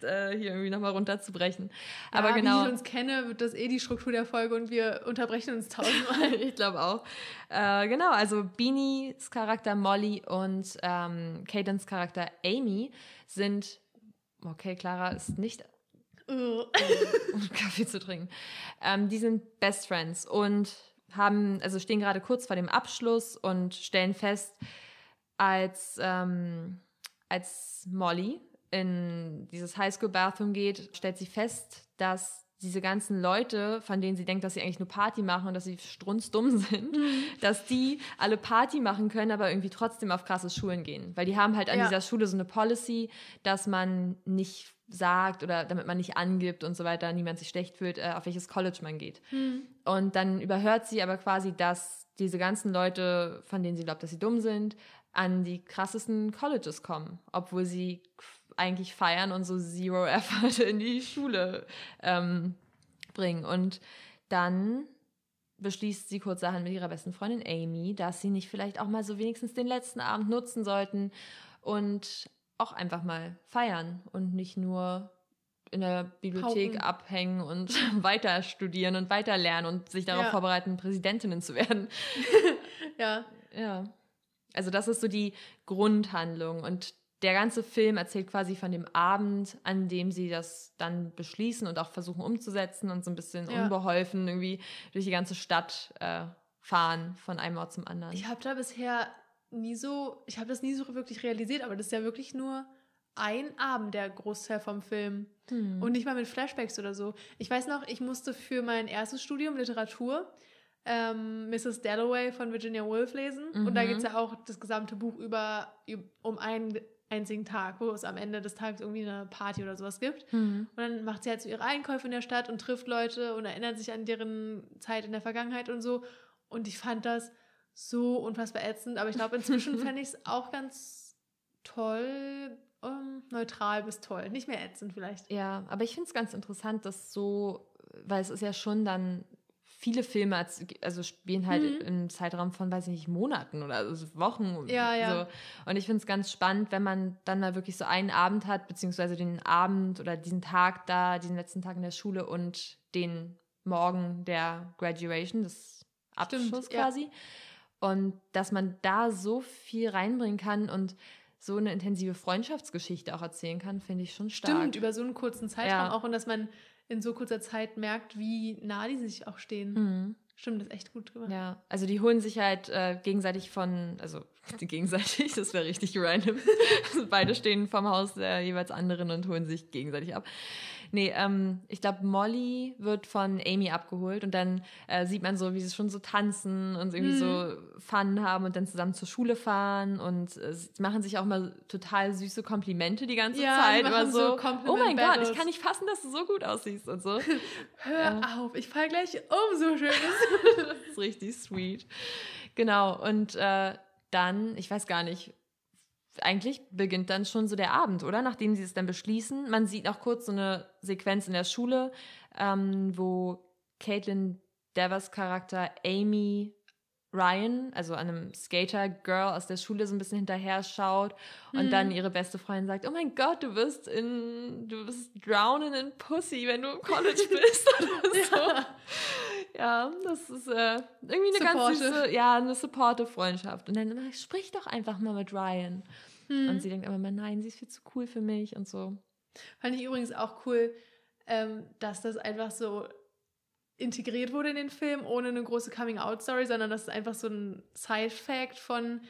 Hier irgendwie nochmal runterzubrechen. Ja, aber genau. Wie ich uns kenne, wird das eh die Struktur der Folge und wir unterbrechen uns tausendmal. Ich glaube auch. Äh, genau, also Beanies Charakter Molly und ähm, Caitlyns Charakter Amy sind, okay, Clara ist nicht um Kaffee zu trinken. Ähm, die sind Best Friends und haben, also stehen gerade kurz vor dem Abschluss und stellen fest, als, ähm, als Molly in dieses Highschool-Bathroom geht, stellt sie fest, dass diese ganzen Leute, von denen sie denkt, dass sie eigentlich nur Party machen und dass sie strunzdumm sind, mhm. dass die alle Party machen können, aber irgendwie trotzdem auf krasse Schulen gehen. Weil die haben halt an ja. dieser Schule so eine Policy, dass man nicht sagt oder damit man nicht angibt und so weiter, niemand sich schlecht fühlt, auf welches College man geht. Mhm. Und dann überhört sie aber quasi, dass diese ganzen Leute, von denen sie glaubt, dass sie dumm sind, an die krassesten Colleges kommen, obwohl sie eigentlich feiern und so Zero Effort in die Schule ähm, bringen. Und dann beschließt sie kurzerhand mit ihrer besten Freundin Amy, dass sie nicht vielleicht auch mal so wenigstens den letzten Abend nutzen sollten und auch einfach mal feiern und nicht nur in der Bibliothek Pauken. abhängen und weiter studieren und weiter lernen und sich darauf ja. vorbereiten, Präsidentinnen zu werden. Ja. Ja. Also das ist so die Grundhandlung und der ganze Film erzählt quasi von dem Abend, an dem sie das dann beschließen und auch versuchen umzusetzen und so ein bisschen ja. unbeholfen irgendwie durch die ganze Stadt äh, fahren, von einem Ort zum anderen. Ich habe da bisher nie so, ich habe das nie so wirklich realisiert, aber das ist ja wirklich nur ein Abend, der Großteil vom Film. Hm. Und nicht mal mit Flashbacks oder so. Ich weiß noch, ich musste für mein erstes Studium Literatur Ähm, Missus Dalloway von Virginia Woolf lesen. Mhm. Und da geht es ja auch das gesamte Buch über, um einen einzigen Tag, wo es am Ende des Tages irgendwie eine Party oder sowas gibt. Mhm. Und dann macht sie halt so ihre Einkäufe in der Stadt und trifft Leute und erinnert sich an deren Zeit in der Vergangenheit und so. Und ich fand das so unfassbar ätzend. Aber ich glaube, inzwischen fände ich es auch ganz toll, um, neutral bis toll. Nicht mehr ätzend vielleicht. Ja, aber ich finde es ganz interessant, dass so, weil es ist ja schon dann viele Filme, also spielen halt mhm. im Zeitraum von, weiß ich nicht, Monaten oder also Wochen. Ja, ja. So. Und ich finde es ganz spannend, wenn man dann mal wirklich so einen Abend hat, beziehungsweise den Abend oder diesen Tag da, diesen letzten Tag in der Schule und den Morgen der Graduation, des Abschluss quasi. Ja. Und dass man da so viel reinbringen kann und so eine intensive Freundschaftsgeschichte auch erzählen kann, finde ich schon stark. Stimmt, über so einen kurzen Zeitraum ja. auch. Und dass man in so kurzer Zeit merkt, wie nah die sich auch stehen. Mhm. Stimmt, das ist echt gut gemacht. Ja, also die holen sich halt äh, gegenseitig von, also gegenseitig, das wäre richtig random. Beide stehen vorm Haus der jeweils anderen und holen sich gegenseitig ab. Nee, ähm, ich glaube, Molly wird von Amy abgeholt und dann äh, sieht man so, wie sie schon so tanzen und irgendwie mhm. so Fun haben und dann zusammen zur Schule fahren und äh, machen sich auch mal total süße Komplimente die ganze ja, Zeit. Immer so, so oh mein Gott, ich kann nicht fassen, dass du so gut aussiehst und so. Hör äh. auf, ich fall gleich um, so schön ist. Das ist richtig sweet. Genau, und äh, dann, ich weiß gar nicht, eigentlich beginnt dann schon so der Abend, oder? Nachdem sie es dann beschließen. Man sieht noch kurz so eine Sequenz in der Schule, ähm, wo Kaitlyn Devers Charakter Amy Ryan, also einem Skater-Girl aus der Schule, so ein bisschen hinterher schaut und hm. dann ihre beste Freundin sagt, oh mein Gott, du wirst in, du wirst drowning in Pussy, wenn du im College bist oder so. Ja. Ja, das ist äh, irgendwie eine ganz süße, ja, eine supportive Freundschaft. Und dann sprich doch einfach mal mit Ryan. Hm. Und sie denkt immer, nein, sie ist viel zu cool für mich und so. Fand ich übrigens auch cool, ähm, dass das einfach so integriert wurde in den Film, ohne eine große Coming-out-Story, sondern dass es einfach so ein Side-Fact von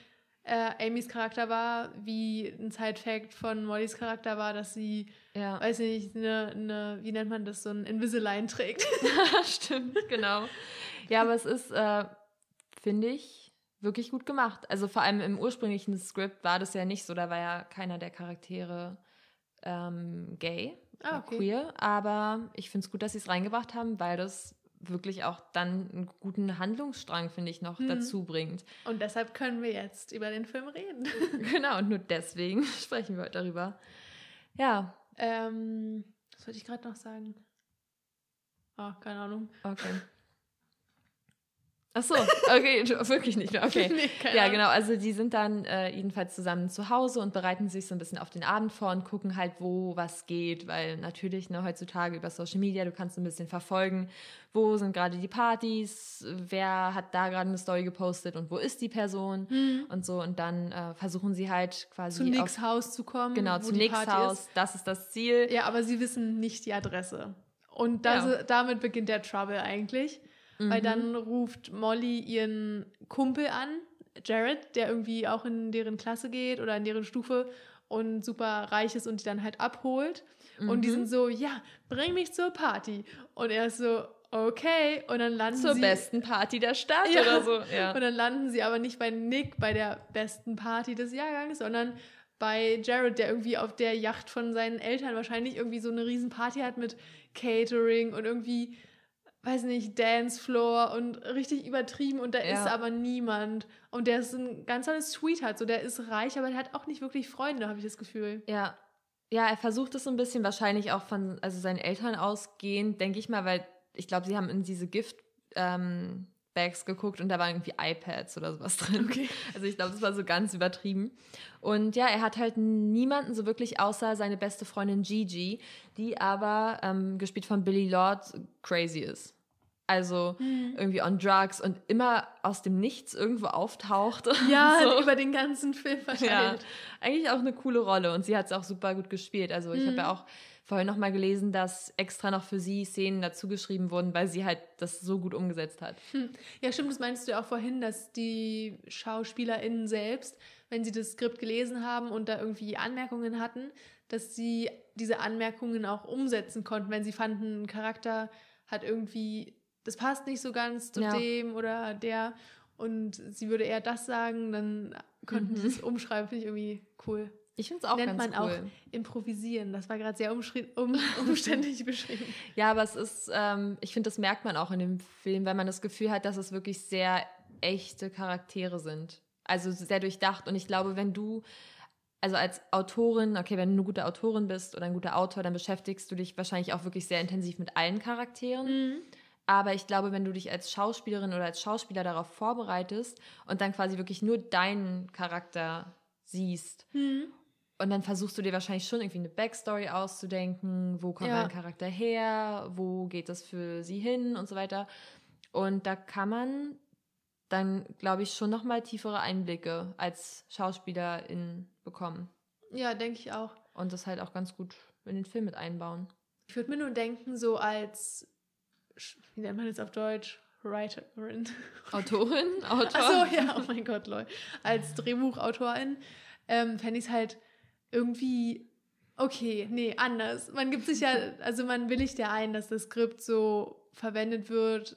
äh, Amys Charakter war, wie ein Side-Fact von Mollys Charakter war, dass sie, ja. weiß nicht, eine, eine, wie nennt man das, so ein Invisalign trägt. Stimmt, genau. Ja, aber es ist, äh, finde ich, wirklich gut gemacht. Also vor allem im ursprünglichen Skript war das ja nicht so, da war ja keiner der Charaktere ähm, gay. Ah, okay. Queer, aber ich finde es gut, dass sie es reingebracht haben, weil das wirklich auch dann einen guten Handlungsstrang, finde ich, noch mhm. dazu bringt. Und deshalb können wir jetzt über den Film reden. Genau, und nur deswegen sprechen wir heute darüber. Ja. Ähm, was wollte ich gerade noch sagen? Ah, oh, keine Ahnung. Okay. Ach so, okay, wirklich nicht mehr, okay. Nee, ja, genau, also die sind dann äh, jedenfalls zusammen zu Hause und bereiten sich so ein bisschen auf den Abend vor und gucken halt, wo was geht, weil natürlich ne, heutzutage über Social Media, du kannst ein bisschen verfolgen, wo sind gerade die Partys, wer hat da gerade eine Story gepostet und wo ist die Person mhm. und so. Und dann äh, versuchen sie halt quasi... Zu Nicks Haus zu kommen. Genau, zu Nicks Haus, das ist das Ziel. Ja, aber sie wissen nicht die Adresse. Und das, ja. damit beginnt der Trouble eigentlich. Weil dann ruft Molly ihren Kumpel an, Jared, der irgendwie auch in deren Klasse geht oder in deren Stufe und super reich ist und die dann halt abholt. Mhm. Und die sind so, ja, bring mich zur Party. Und er ist so, okay. Und dann landen zur sie... Zur besten Party der Stadt ja. oder so. Ja. Und dann landen sie aber nicht bei Nick, bei der besten Party des Jahrgangs, sondern bei Jared, der irgendwie auf der Yacht von seinen Eltern wahrscheinlich irgendwie so eine Riesenparty hat mit Catering und irgendwie... weiß nicht, Dancefloor und richtig übertrieben und da ja. ist aber niemand. Und der ist ein ganz tolles Sweetheart, so der ist reich, aber der hat auch nicht wirklich Freunde, habe ich das Gefühl. Ja, ja, er versucht es so ein bisschen wahrscheinlich auch von also seinen Eltern ausgehend, denke ich mal, weil ich glaube, sie haben in diese Gift-Bags ähm, geguckt und da waren irgendwie iPads oder sowas drin. Okay. Also ich glaube, das war so ganz übertrieben. Und ja, er hat halt niemanden so wirklich außer seine beste Freundin Gigi, die aber, ähm, gespielt von Billy Lord, crazy ist. Also mhm. irgendwie on drugs und immer aus dem Nichts irgendwo auftaucht. Ja, so. Über den ganzen Film verteilt. Ja, eigentlich auch eine coole Rolle und sie hat es auch super gut gespielt. Also ich mhm. habe ja auch vorhin nochmal gelesen, dass extra noch für sie Szenen dazugeschrieben wurden, weil sie halt das so gut umgesetzt hat. Hm. Ja, stimmt, das meinst du ja auch vorhin, dass die SchauspielerInnen selbst, wenn sie das Skript gelesen haben und da irgendwie Anmerkungen hatten, dass sie diese Anmerkungen auch umsetzen konnten, wenn sie fanden, ein Charakter hat irgendwie... das passt nicht so ganz zu ja. dem oder der und sie würde eher das sagen, dann konnten sie mhm. es umschreiben, finde ich irgendwie cool. Ich finde es auch Nennt ganz cool. Nennt man auch improvisieren, das war gerade sehr umschri- um, umständlich beschrieben. Ja, aber es ist, ähm, ich finde, das merkt man auch in dem Film, weil man das Gefühl hat, dass es wirklich sehr echte Charaktere sind. Also sehr durchdacht und ich glaube, wenn du... Also als Autorin, okay, wenn du eine gute Autorin bist oder ein guter Autor, dann beschäftigst du dich wahrscheinlich auch wirklich sehr intensiv mit allen Charakteren. Mhm. Aber ich glaube, wenn du dich als Schauspielerin oder als Schauspieler darauf vorbereitest und dann quasi wirklich nur deinen Charakter siehst mhm. und dann versuchst du dir wahrscheinlich schon irgendwie eine Backstory auszudenken, wo kommt ja. mein Charakter her, wo geht das für sie hin und so weiter. Und da kann man dann, glaube ich, schon nochmal tiefere Einblicke als Schauspielerin bekommen. Ja, denke ich auch. Und das halt auch ganz gut in den Film mit einbauen. Ich würde mir nur denken, so als... wie nennt man das auf Deutsch? Writerin. Autorin? Autor? Ach so, ja, oh mein Gott, lol. Als Drehbuchautorin ähm, fände ich es halt irgendwie okay, nee, anders. Man gibt sich ja, also man willigt ja ein, dass das Skript so verwendet wird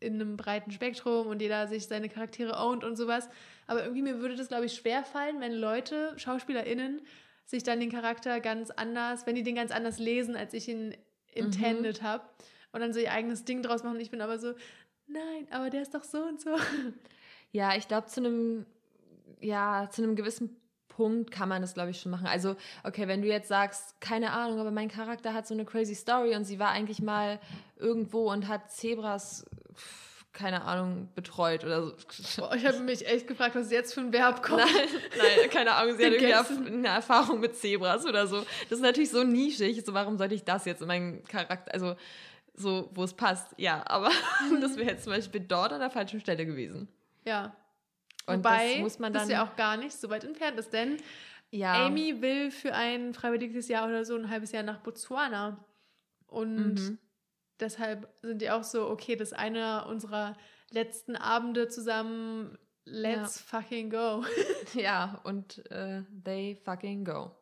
in einem breiten Spektrum und jeder sich seine Charaktere ownt und sowas. Aber irgendwie mir würde das, glaube ich, schwerfallen, wenn Leute, SchauspielerInnen, sich dann den Charakter ganz anders, wenn die den ganz anders lesen, als ich ihn intended mhm. habe. Und dann so ihr eigenes Ding draus machen. Ich bin aber so, nein, aber der ist doch so und so. Ja, ich glaube, zu einem ja, zu einem gewissen Punkt kann man das, glaube ich, schon machen. Also, okay, wenn du jetzt sagst, keine Ahnung, aber mein Charakter hat so eine crazy Story und sie war eigentlich mal irgendwo und hat Zebras, keine Ahnung, betreut oder so. Boah, ich habe mich echt gefragt, was jetzt für ein Verb kommt. Nein, nein keine Ahnung, sie hat irgendwie eine Erfahrung mit Zebras oder so. Das ist natürlich so nischig, so warum sollte ich das jetzt in meinen Charakter, also... so, wo es passt, ja, aber das wäre jetzt zum Beispiel dort an der falschen Stelle gewesen. Ja. Und wobei, das muss man dann... das ja auch gar nicht so weit entfernt ist, denn ja. Amy will für ein freiwilliges Jahr oder so ein halbes Jahr nach Botswana und mhm. deshalb sind die auch so, okay, das ist einer unserer letzten Abende zusammen, let's ja. fucking go. Ja, und äh, they fucking go.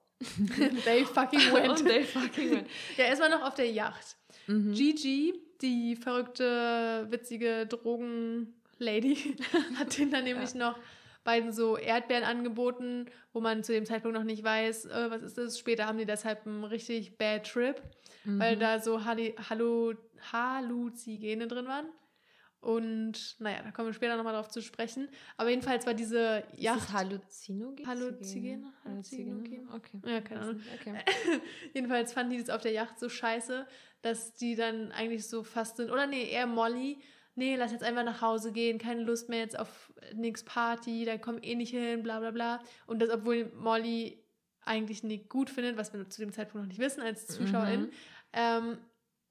They fucking went. Und they fucking went. Ja, erstmal noch auf der Yacht. Mhm. Gigi, die verrückte, witzige Drogenlady, hat denen dann nämlich ja. noch beiden so Erdbeeren angeboten, wo man zu dem Zeitpunkt noch nicht weiß, äh, was ist das. Später haben die deshalb einen richtig bad Trip, mhm. weil da so Halli- Hallu- Halluzigene drin waren. Und naja, da kommen wir später nochmal drauf zu sprechen. Aber jedenfalls war diese Yacht... Ist das Halluzinogen? Halluzinogen? Halluzinogen? Okay. Ja, keine Ahnung. Okay. Jedenfalls fanden die das auf der Yacht so scheiße, dass die dann eigentlich so fast sind... Oder nee, eher Molly. Nee, lass jetzt einfach nach Hause gehen. Keine Lust mehr jetzt auf nix Party. Da kommen eh nicht hin, bla bla bla. Und das, obwohl Molly eigentlich Nick gut findet, was wir zu dem Zeitpunkt noch nicht wissen als Zuschauerin. Mhm. Ähm,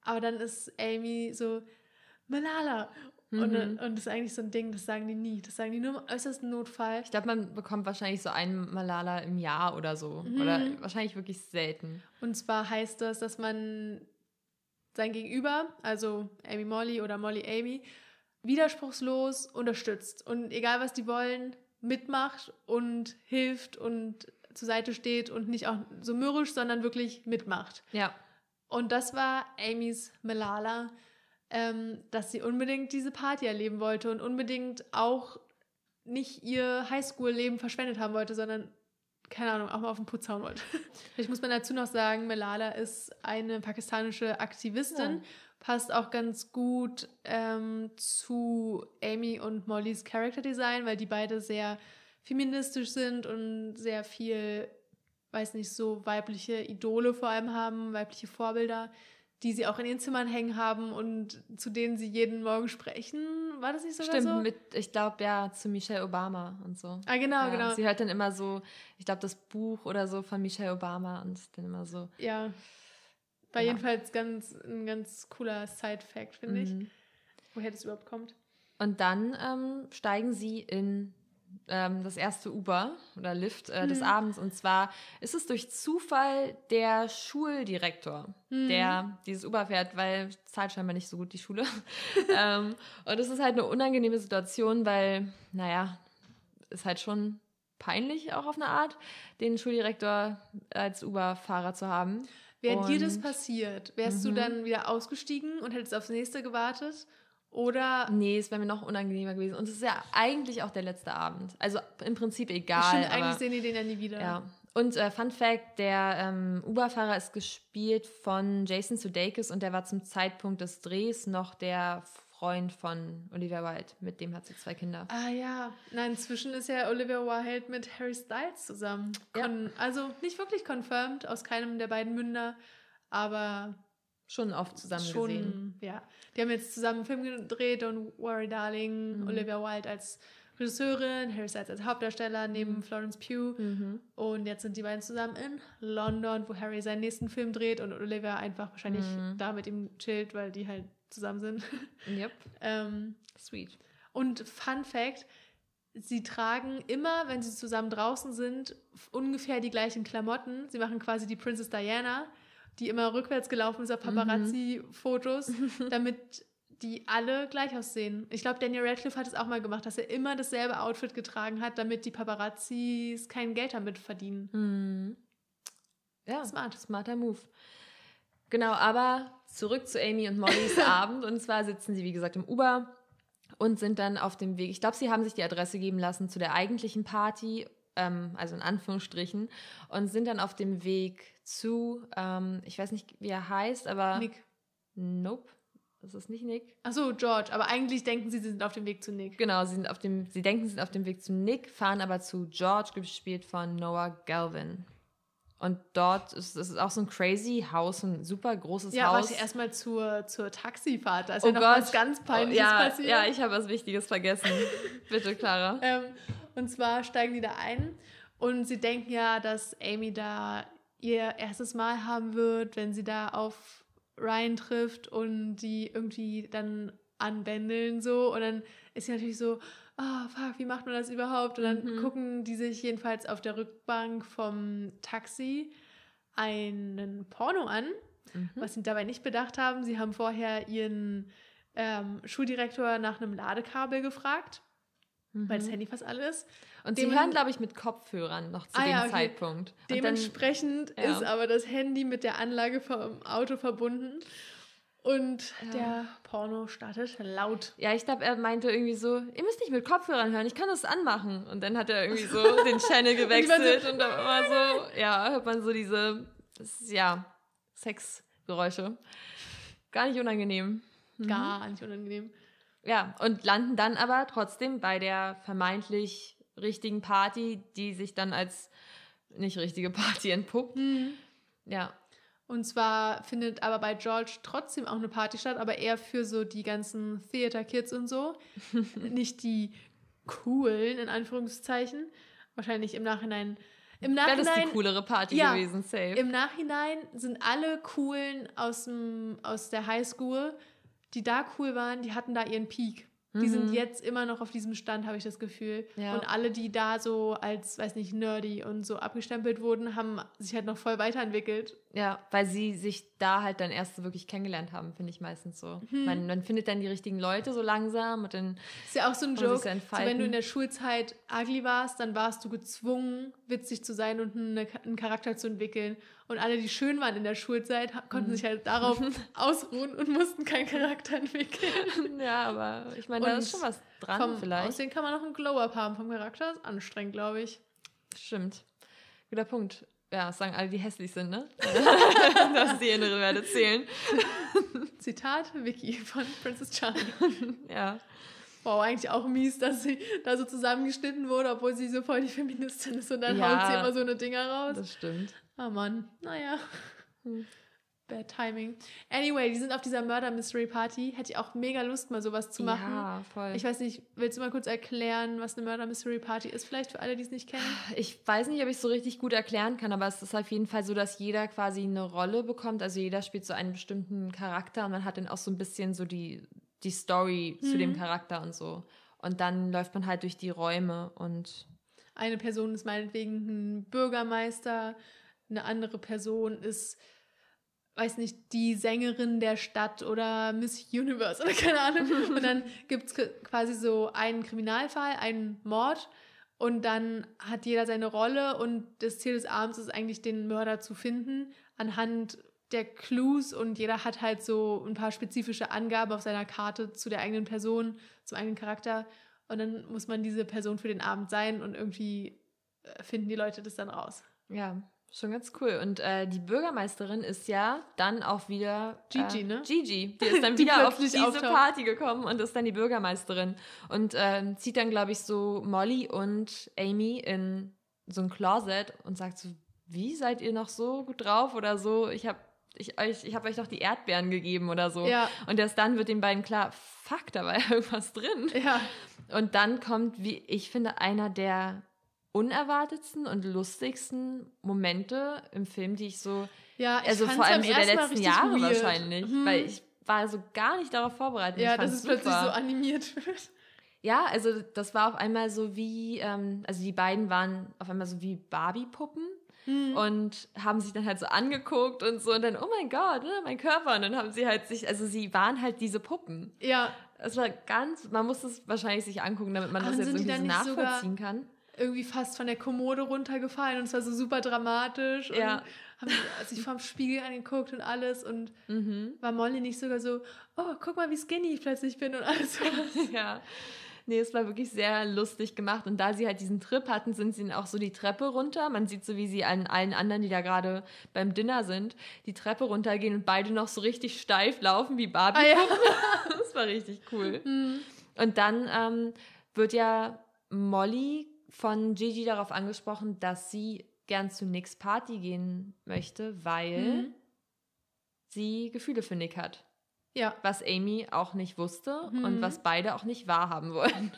aber dann ist Amy so... Malala. Und, mhm. und das ist eigentlich so ein Ding, das sagen die nie. Das sagen die nur im äußersten Notfall. Ich glaube, man bekommt wahrscheinlich so einen Malala im Jahr oder so. Mhm. Oder wahrscheinlich wirklich selten. Und zwar heißt das, dass man sein Gegenüber, also Amy Molly oder Molly Amy, widerspruchslos unterstützt. Und egal, was die wollen, mitmacht und hilft und zur Seite steht und nicht auch so mürrisch, sondern wirklich mitmacht. Ja. Und das war Amys Malala, Ähm, dass sie unbedingt diese Party erleben wollte und unbedingt auch nicht ihr Highschool-Leben verschwendet haben wollte, sondern, keine Ahnung, auch mal auf den Putz hauen wollte. Vielleicht muss man dazu noch sagen, Malala ist eine pakistanische Aktivistin, ja. passt auch ganz gut ähm, zu Amy und Mollys Character Design, weil die beide sehr feministisch sind und sehr viel, weiß nicht, so weibliche Idole vor allem haben, weibliche Vorbilder, die sie auch in ihren Zimmern hängen haben und zu denen sie jeden Morgen sprechen. War das nicht sogar Stimmt, so? Stimmt, mit, ich glaube, ja, zu Michelle Obama und so. Ah, genau, ja, genau. Sie hört dann immer so, ich glaube, das Buch oder so von Michelle Obama und dann immer so. Ja, war ja. jedenfalls ganz, ein ganz cooler Side-Fact, finde mhm. ich, woher das überhaupt kommt. Und dann ähm, steigen sie in ähm, das erste Uber oder Lift äh, des mhm. Abends, und zwar ist es durch Zufall der Schuldirektor, mhm. der dieses Uber fährt, weil zahlt scheinbar nicht so gut die Schule. ähm, und es ist halt eine unangenehme Situation, weil, naja, ist halt schon peinlich auch auf eine Art, den Schuldirektor als Uber-Fahrer zu haben. Wäre dir das passiert, wärst mhm. du dann wieder ausgestiegen und hättest aufs nächste gewartet? Oder nee, es wäre mir noch unangenehmer gewesen. Und es ist ja eigentlich auch der letzte Abend. Also im Prinzip egal. Stimmt, aber eigentlich sehen die den ja nie wieder. Ja. Und äh, Fun Fact, der ähm, Uber-Fahrer ist gespielt von Jason Sudeikis und der war zum Zeitpunkt des Drehs noch der Freund von Olivia Wilde. Mit dem hat sie zwei Kinder. Ah ja. Nein, inzwischen ist ja Olivia Wilde mit Harry Styles zusammen. Kon- ja. Also nicht wirklich confirmed, aus keinem der beiden Münder, aber... Schon oft zusammen Schon, gesehen. Ja. Die haben jetzt zusammen einen Film gedreht, Don't Worry Darling, mhm. Olivia Wilde als Regisseurin, Harry Styles als Hauptdarsteller neben Florence Pugh. Mhm. Und jetzt sind die beiden zusammen in London, wo Harry seinen nächsten Film dreht und Olivia einfach wahrscheinlich mhm. da mit ihm chillt, weil die halt zusammen sind. Yep. ähm, Sweet. Und Fun Fact, sie tragen immer, wenn sie zusammen draußen sind, ungefähr die gleichen Klamotten. Sie machen quasi die Princess Diana, die immer rückwärts gelaufen ist auf Paparazzi-Fotos, mhm. damit die alle gleich aussehen. Ich glaube, Daniel Radcliffe hat es auch mal gemacht, dass er immer dasselbe Outfit getragen hat, damit die Paparazzis kein Geld damit verdienen. Mhm. Ja, smart, smarter Move. Genau, aber zurück zu Amy und Mollys Abend. Und zwar sitzen sie, wie gesagt, im Uber und sind dann auf dem Weg. Ich glaube, sie haben sich die Adresse geben lassen zu der eigentlichen Party, ähm, also in Anführungsstrichen, und sind dann auf dem Weg zu, ähm, ich weiß nicht, wie er heißt, aber... Nick. Nope, das ist nicht Nick. Ach so, George, aber eigentlich denken sie, sie sind auf dem Weg zu Nick. Genau, sie, sind auf dem, sie denken, sie sind auf dem Weg zu Nick, fahren aber zu George, gespielt von Noah Galvin. Und dort ist es auch so ein crazy Haus, ein super großes ja, Haus. Ja, warte erstmal zur, zur Taxifahrt, da ist oh ja noch Gott. was ganz Peinliches oh, ja, passiert. Ja, ich habe was Wichtiges vergessen. Bitte, Clara. Ähm, und zwar steigen die da ein und sie denken ja, dass Amy da ihr erstes Mal haben wird, wenn sie da auf Ryan trifft und die irgendwie dann anbändeln so, und dann ist sie natürlich so, ah, oh, fuck, wie macht man das überhaupt? Und dann mhm. gucken die sich jedenfalls auf der Rückbank vom Taxi einen Porno an Mhm. Was sie dabei nicht bedacht haben, sie haben vorher ihren ähm, Schuldirektor nach einem Ladekabel gefragt, mhm. weil das Handy fast alle ist. Und Dem sie hören, glaube ich, mit Kopfhörern noch zu ah, dem ja, okay. Zeitpunkt. Und dementsprechend dann, ist ja. aber das Handy mit der Anlage vom Auto verbunden. Und ja. der Porno startet laut. Ja, ich glaube, er meinte irgendwie so, ihr müsst nicht mit Kopfhörern hören, ich kann das anmachen. Und dann hat er irgendwie so den Channel gewechselt so, und dann war so, ja, hört man so diese, ja, Sexgeräusche. Gar nicht unangenehm. Mhm. Gar nicht unangenehm. Ja, und landen dann aber trotzdem bei der vermeintlich richtigen Party, die sich dann als nicht richtige Party entpuppt. Mhm. Ja. Und zwar findet aber bei George trotzdem auch eine Party statt, aber eher für so die ganzen Theater-Kids und so. Nicht die coolen, in Anführungszeichen. Wahrscheinlich im Nachhinein... Im Nachhinein das ist die coolere Party ja, gewesen, safe. Im Nachhinein sind alle coolen aus, dem, aus der Highschool, die da cool waren, die hatten da ihren Peak. Mhm. Die sind jetzt immer noch auf diesem Stand, habe ich das Gefühl. Ja. Und alle, die da so als, weiß nicht, nerdy und so abgestempelt wurden, haben sich halt noch voll weiterentwickelt. Ja, weil sie sich da halt dann erst wirklich kennengelernt haben, finde ich meistens so. Mhm. Man, man findet dann die richtigen Leute so langsam und dann... Ist ja auch so ein Joke, so wenn du in der Schulzeit ugly warst, dann warst du gezwungen, witzig zu sein und eine, einen Charakter zu entwickeln. Und alle, die schön waren in der Schulzeit, konnten mhm. sich halt darauf ausruhen und mussten keinen Charakter entwickeln. Ja, aber ich meine, da ist schon was dran vom vielleicht. Aussehen kann man noch einen Glow-Up haben vom Charakter, das ist anstrengend, glaube ich. Stimmt. Guter Punkt. Ja, das sagen alle, die hässlich sind, ne? Das ist die innere Werte zählen. Zitat Vicky von Princess Charming. Ja. Wow, eigentlich auch mies, dass sie da so zusammengeschnitten wurde, obwohl sie so voll die Feministin ist und dann ja, haut sie immer so eine Dinger raus. Das stimmt. Ah, oh Mann, naja. Hm. Bad Timing. Anyway, die sind auf dieser Murder-Mystery-Party. Hätte ich auch mega Lust, mal sowas zu machen. Ja, voll. Ich weiß nicht, willst du mal kurz erklären, was eine Murder-Mystery-Party ist? Vielleicht für alle, die es nicht kennen. Ich weiß nicht, ob ich es so richtig gut erklären kann, aber es ist auf jeden Fall so, dass jeder quasi eine Rolle bekommt. Also jeder spielt so einen bestimmten Charakter und man hat dann auch so ein bisschen so die, die Story mhm. zu dem Charakter und so. Und dann läuft man halt durch die Räume und... Eine Person ist meinetwegen ein Bürgermeister, eine andere Person ist... weiß nicht, die Sängerin der Stadt oder Miss Universe oder keine Ahnung. Und dann gibt es quasi so einen Kriminalfall, einen Mord und dann hat jeder seine Rolle und das Ziel des Abends ist eigentlich, den Mörder zu finden anhand der Clues und jeder hat halt so ein paar spezifische Angaben auf seiner Karte zu der eigenen Person, zum eigenen Charakter und dann muss man diese Person für den Abend sein und irgendwie finden die Leute das dann raus. Ja, schon ganz cool. Und äh, die Bürgermeisterin ist ja dann auch wieder... Gigi, äh, ne? Gigi. Die ist dann die wieder auf diese auftaucht. Party gekommen und ist dann die Bürgermeisterin. Und äh, zieht dann, glaube ich, so Molly und Amy in so ein Closet und sagt so, wie seid ihr noch so gut drauf oder so? Ich habe ich, ich, ich hab euch doch die Erdbeeren gegeben oder so. Ja. Und erst dann wird den beiden klar, fuck, da war ja irgendwas drin. Ja. Und dann kommt, wie ich finde, einer der... unerwartetsten und lustigsten Momente im Film, die ich so... Ja, ich also vor allem so der letzten Jahre weird. Wahrscheinlich, mhm. weil ich war so gar nicht darauf vorbereitet. Ja, dass es super. Plötzlich so animiert wird. Ja, also das war auf einmal so wie, ähm, also die beiden waren auf einmal so wie Barbie-Puppen mhm. und haben sich dann halt so angeguckt und so und dann, oh mein Gott, ne, mein Körper. Und dann haben sie halt sich, also sie waren halt diese Puppen. Ja. Es war ganz, man muss es wahrscheinlich sich angucken, damit man aber das jetzt irgendwie so nachvollziehen kann. Irgendwie fast von der Kommode runtergefallen und es war so super dramatisch und ja. haben sich vorm Spiegel angeguckt und alles und mhm. war Molly nicht sogar so, oh, guck mal, wie skinny ich plötzlich bin und alles sowas. Ja, nee, es war wirklich sehr lustig gemacht und da sie halt diesen Trip hatten, sind sie dann auch so die Treppe runter, man sieht so, wie sie an allen anderen, die da gerade beim Dinner sind, die Treppe runtergehen und beide noch so richtig steif laufen wie Barbie. Ah, ja. Das war richtig cool. Mhm. Und dann ähm, wird ja Molly von Gigi darauf angesprochen, dass sie gern zu Nicks Party gehen möchte, weil mhm. sie Gefühle für Nick hat. Ja. Was Amy auch nicht wusste mhm. und was beide auch nicht wahrhaben wollen.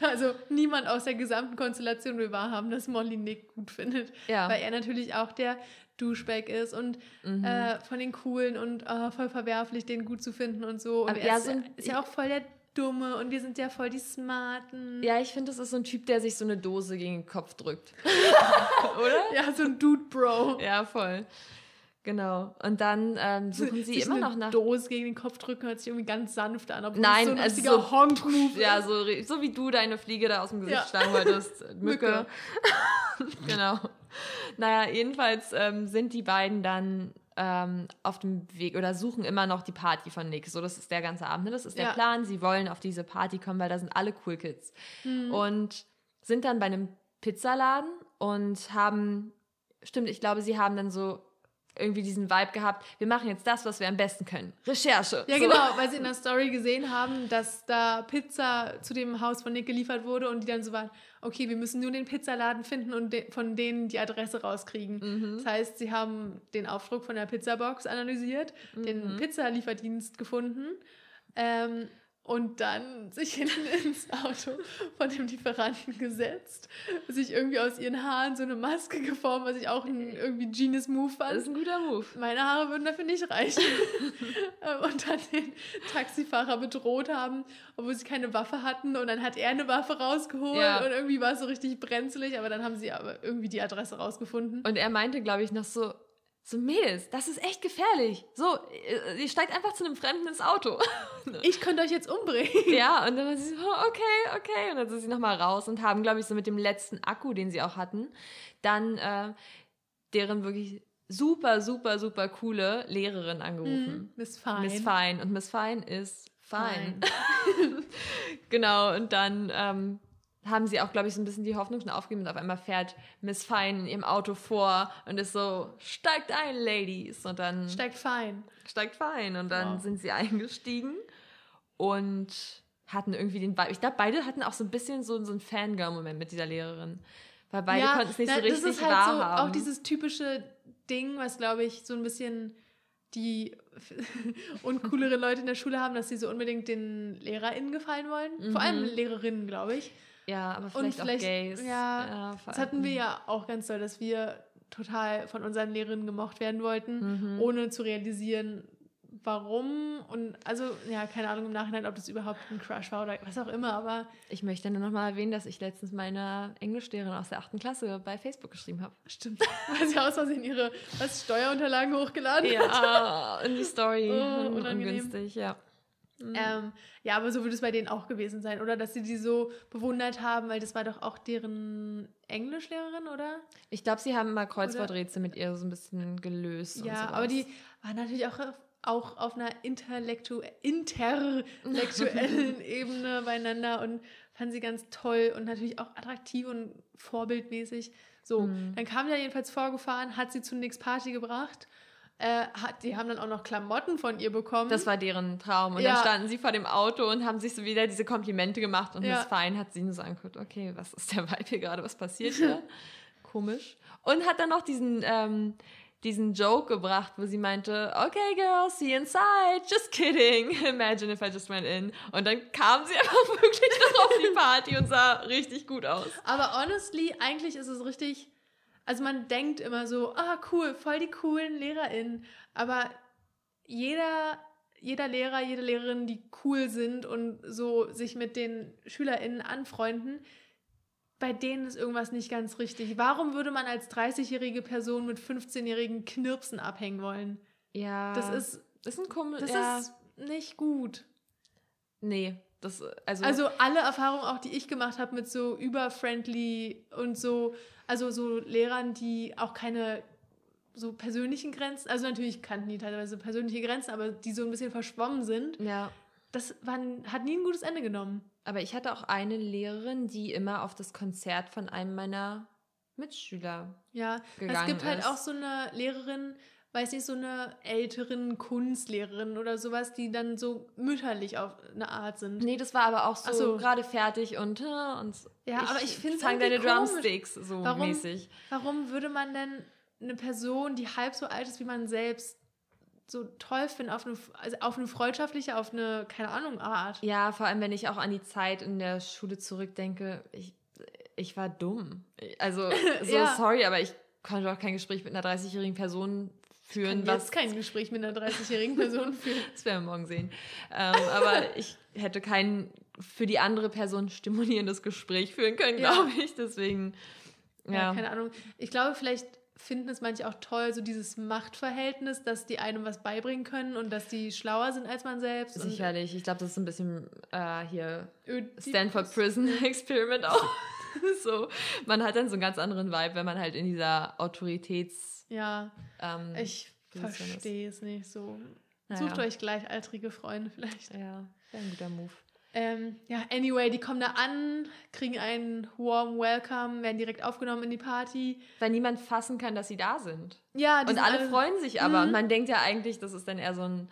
Also niemand aus der gesamten Konstellation will wahrhaben, dass Molly Nick gut findet. Ja. Weil er natürlich auch der Duschback ist und mhm. äh, von den Coolen und oh, voll verwerflich, den gut zu finden und so. Und aber er ja, ist, so ein, ist ja auch voll der Dumme und wir sind ja voll die Smarten. Ja, ich finde, das ist so ein Typ, der sich so eine Dose gegen den Kopf drückt. Oder? Ja, so ein Dude-Bro. Ja, voll. Genau. Und dann ähm, suchen sie, sie immer noch nach... Dose gegen den Kopf drücken, hört sich irgendwie ganz sanft an. Obwohl Nein, es so ein also so, Honk-Move. Ja, so, so wie du deine Fliege da aus dem Gesicht ja. schlagen wolltest. Mücke. Mücke. Genau. Naja, jedenfalls ähm, sind die beiden dann ähm, auf dem Weg oder suchen immer noch die Party von Nick. So, das ist der ganze Abend. Ne? Das ist ja. der Plan. Sie wollen auf diese Party kommen, weil da sind alle Cool Kids. Mhm. Und sind dann bei einem Pizzaladen und haben... Stimmt, ich glaube, sie haben dann so... irgendwie diesen Vibe gehabt, wir machen jetzt das, was wir am besten können. Recherche. Ja, so. Genau, weil sie in der Story gesehen haben, dass da Pizza zu dem Haus von Nick geliefert wurde und die dann so waren, okay, wir müssen nur den Pizzaladen finden und de- von denen die Adresse rauskriegen. Mhm. Das heißt, sie haben den Aufdruck von der Pizzabox analysiert, mhm. den Pizzalieferdienst gefunden ähm, und dann sich hinten ins Auto von dem Lieferanten gesetzt, sich irgendwie aus ihren Haaren so eine Maske geformt, was ich auch ein irgendwie Genius-Move fand. Das ist ein guter Move. Meine Haare würden dafür nicht reichen. Und dann den Taxifahrer bedroht haben, obwohl sie keine Waffe hatten. Und dann hat er eine Waffe rausgeholt ja. und irgendwie war es so richtig brenzlig. Aber dann haben sie aber irgendwie die Adresse rausgefunden. Und er meinte, glaube ich, noch so... So, Mädels, das ist echt gefährlich. So, ihr steigt einfach zu einem Fremden ins Auto. Ich könnte euch jetzt umbringen. Ja, und dann war sie so, okay, okay. Und dann sind sie nochmal raus und haben, glaube ich, so mit dem letzten Akku, den sie auch hatten, dann äh, deren wirklich super, super, super coole Lehrerin angerufen. Mm, Miss Fine. Miss Fine. Und Miss Fine ist fine. fine. Genau, und dann... Ähm, haben sie auch, glaube ich, so ein bisschen die Hoffnung schon aufgegeben und auf einmal fährt Miss Fine in ihrem Auto vor und ist so, steigt ein, Ladies. Und dann... Steigt Fine. Steigt Fine. Und dann wow. sind sie eingestiegen und hatten irgendwie den... Ich glaube, beide hatten auch so ein bisschen so, so einen Fangirl-Moment mit dieser Lehrerin. Weil beide ja, konnten es nicht na, so richtig wahrhaben. Das ist halt so haben. Auch dieses typische Ding, was, glaube ich, so ein bisschen... die uncoolere Leute in der Schule haben, dass sie so unbedingt den LehrerInnen gefallen wollen. Mhm. Vor allem Lehrerinnen, glaube ich. Ja, aber vielleicht, und vielleicht auch Gays. Ja, ja, das hatten wir ja auch ganz doll, dass wir total von unseren Lehrerinnen gemocht werden wollten, mhm. ohne zu realisieren, warum. Und also, ja, keine Ahnung im Nachhinein, ob das überhaupt ein Crush war oder was auch immer, aber... Ich möchte nur noch mal erwähnen, dass ich letztens meiner Englischlehrerin aus der achten Klasse bei Facebook geschrieben habe. Stimmt. Weil sie aus Versehen ihre was, Steuerunterlagen hochgeladen ja, hat. Ja, in die Story. Oh, unangenehm. Ungünstig, ja. Mhm. Ähm, ja, aber so würde es bei denen auch gewesen sein, oder? Dass sie die so bewundert haben, weil das war doch auch deren Englischlehrerin, oder? Ich glaube, sie haben mal Kreuzworträtsel mit ihr so ein bisschen gelöst. Ja, und sowas. Aber die war natürlich auch... auch auf einer intellektu- intellektuellen Ebene beieinander und fand sie ganz toll und natürlich auch attraktiv und vorbildmäßig. So, mhm. Dann kam der jedenfalls vorgefahren, hat sie zu Nicks Party gebracht. Äh, hat, die haben dann auch noch Klamotten von ihr bekommen. Das war deren Traum. Und ja. dann standen sie vor dem Auto und haben sich so wieder diese Komplimente gemacht. Und ja. Miss Fine hat sie nur so angeguckt, okay, was ist der Vibe hier gerade? Was passiert hier? Komisch. Und hat dann noch diesen... Ähm, diesen Joke gebracht, wo sie meinte, okay, girls, see you inside, just kidding, imagine if I just went in. Und dann kam sie einfach wirklich noch auf die Party und sah richtig gut aus. Aber honestly, eigentlich ist es richtig, also man denkt immer so, ah, cool, voll die coolen LehrerInnen, aber jeder... jeder Lehrer, jede Lehrerin, die cool sind und so sich mit den SchülerInnen anfreunden, bei denen ist irgendwas nicht ganz richtig. Warum würde man als dreißigjährige Person mit fünfzehnjährigen Knirpsen abhängen wollen? Ja. Das ist, das ist ein Kumpel. Das ja. ist nicht gut. Nee, das also Also alle Erfahrungen auch, die ich gemacht habe mit so überfriendly und so, also so Lehrern, die auch keine so persönlichen Grenzen, also natürlich kannten die teilweise persönliche Grenzen, aber die so ein bisschen verschwommen sind. Ja. Das war, hat nie ein gutes Ende genommen. Aber ich hatte auch eine Lehrerin, die immer auf das Konzert von einem meiner Mitschüler ja, gegangen ist. Es gibt halt auch so eine Lehrerin, weiß nicht, so eine älteren Kunstlehrerin oder sowas, die dann so mütterlich auf eine Art sind. Nee, das war aber auch so, so. gerade fertig und, und ja, ich, aber ich find's fang deine komisch. Drumsticks so warum, mäßig. Warum würde man denn eine Person, die halb so alt ist wie man selbst, so toll finde, auf eine, also auf eine freundschaftliche, auf eine, keine Ahnung, Art. Ja, vor allem, wenn ich auch an die Zeit in der Schule zurückdenke, ich, ich war dumm. Also, so ja. sorry, aber ich konnte auch kein Gespräch mit einer dreißigjährigen Person führen. Ich kann was jetzt kein Gespräch mit einer dreißigjährigen Person führen. Das werden wir morgen sehen. Ähm, aber ich hätte kein für die andere Person stimulierendes Gespräch führen können, ja. glaube ich. Deswegen, ja. ja. Keine Ahnung. Ich glaube, vielleicht finden es manche auch toll, so dieses Machtverhältnis, dass die einem was beibringen können und dass die schlauer sind als man selbst. Sicherlich. Ich glaube, das ist ein bisschen äh, hier Ödipus. Stanford Prison Experiment auch. So, man hat dann so einen ganz anderen Vibe, wenn man halt in dieser Autoritäts... Ja, ähm, ich verstehe es nicht so. Naja. Sucht euch gleichaltrige Freunde vielleicht. Ja, wäre ein guter Move. Ähm, ja, anyway, die kommen da an, kriegen einen warm Welcome, werden direkt aufgenommen in die Party. Weil niemand fassen kann, dass sie da sind. Ja, die und sind alle, alle freuen sich aber. Mhm. Und man denkt ja eigentlich, das ist dann eher so ein,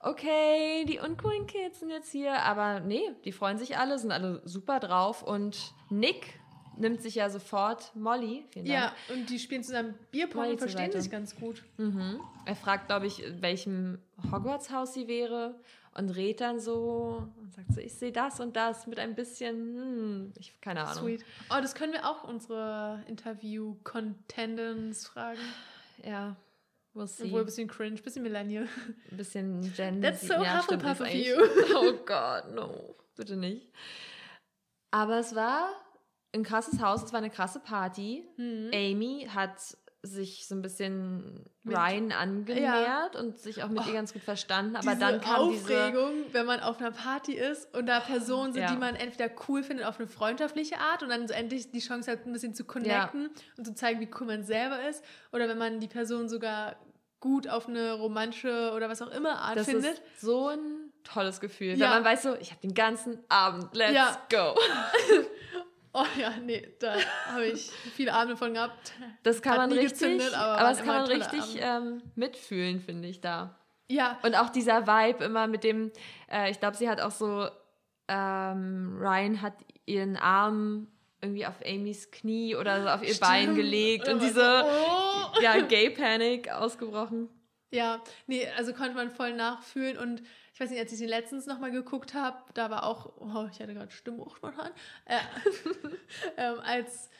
okay, die uncoolen Kids sind jetzt hier. Aber nee, die freuen sich alle, sind alle super drauf. Und Nick nimmt sich ja sofort Molly. Vielen Dank. Ja, und die spielen zusammen Bierpong und verstehen sich ganz gut. Mhm. Er fragt, glaube ich, in welchem Hogwarts-Haus sie wäre. Und redet dann so und sagt so, ich sehe das und das mit ein bisschen, hm, ich keine Ahnung. Sweet. Oh, das können wir auch unsere Interview-Contendants fragen. Ja, we'll see. Obwohl ein bisschen cringe, ein bisschen Millennial. Ein bisschen Gen. That's so Hufflepuff of you. Oh Gott, no. Bitte nicht. Aber es war ein krasses Haus, es war eine krasse Party. Mhm. Amy hat... sich so ein bisschen mit Ryan angenähert, ja, und sich auch mit oh, ihr ganz gut verstanden. Aber diese dann kam Aufregung, diese... wenn man auf einer Party ist und da Personen sind, ja, die man entweder cool findet auf eine freundschaftliche Art und dann so endlich die Chance hat, ein bisschen zu connecten, ja, und zu zeigen, wie cool man selber ist. Oder wenn man die Person sogar gut auf eine romantische oder was auch immer Art das findet. Das ist so ein tolles Gefühl. Ja. Weil man weiß so, ich habe den ganzen Abend, let's ja. go. Oh ja, nee, da habe ich viele Abende von gehabt. Das kann man richtig, aber, aber das kann man richtig ähm, mitfühlen, finde ich, da. Ja. Und auch dieser Vibe immer mit dem, äh, ich glaube, sie hat auch so, ähm, Ryan hat ihren Arm irgendwie auf Amys Knie oder so auf ihr Stimmt. Bein gelegt und diese oh. ja, Gay-Panic ausgebrochen. Ja, nee, also konnte man voll nachfühlen und ich weiß nicht, als ich den letztens nochmal geguckt habe, da war auch, oh, ich hatte gerade Stimmbruch spontan, äh, ähm, als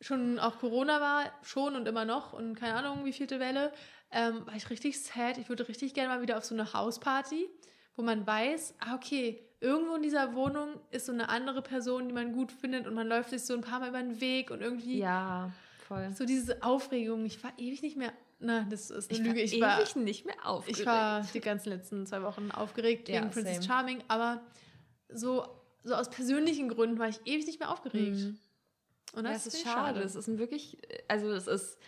schon auch Corona war, schon und immer noch und keine Ahnung, wie vielte Welle, ähm, war ich richtig sad. Ich würde richtig gerne mal wieder auf so eine Hausparty, wo man weiß, ah, okay, irgendwo in dieser Wohnung ist so eine andere Person, die man gut findet und man läuft sich so ein paar Mal über den Weg und irgendwie ja, voll. So diese Aufregung. Ich war ewig nicht mehr Na, das ist eine ich Lüge. Ich war ewig nicht mehr aufgeregt. Ich war die ganzen letzten zwei Wochen aufgeregt wegen ja, Princess Charming, aber so, so aus persönlichen Gründen war ich ewig nicht mehr aufgeregt. Mhm. Und das, ja, das ist schade. schade. Es ist ein wirklich, also es ist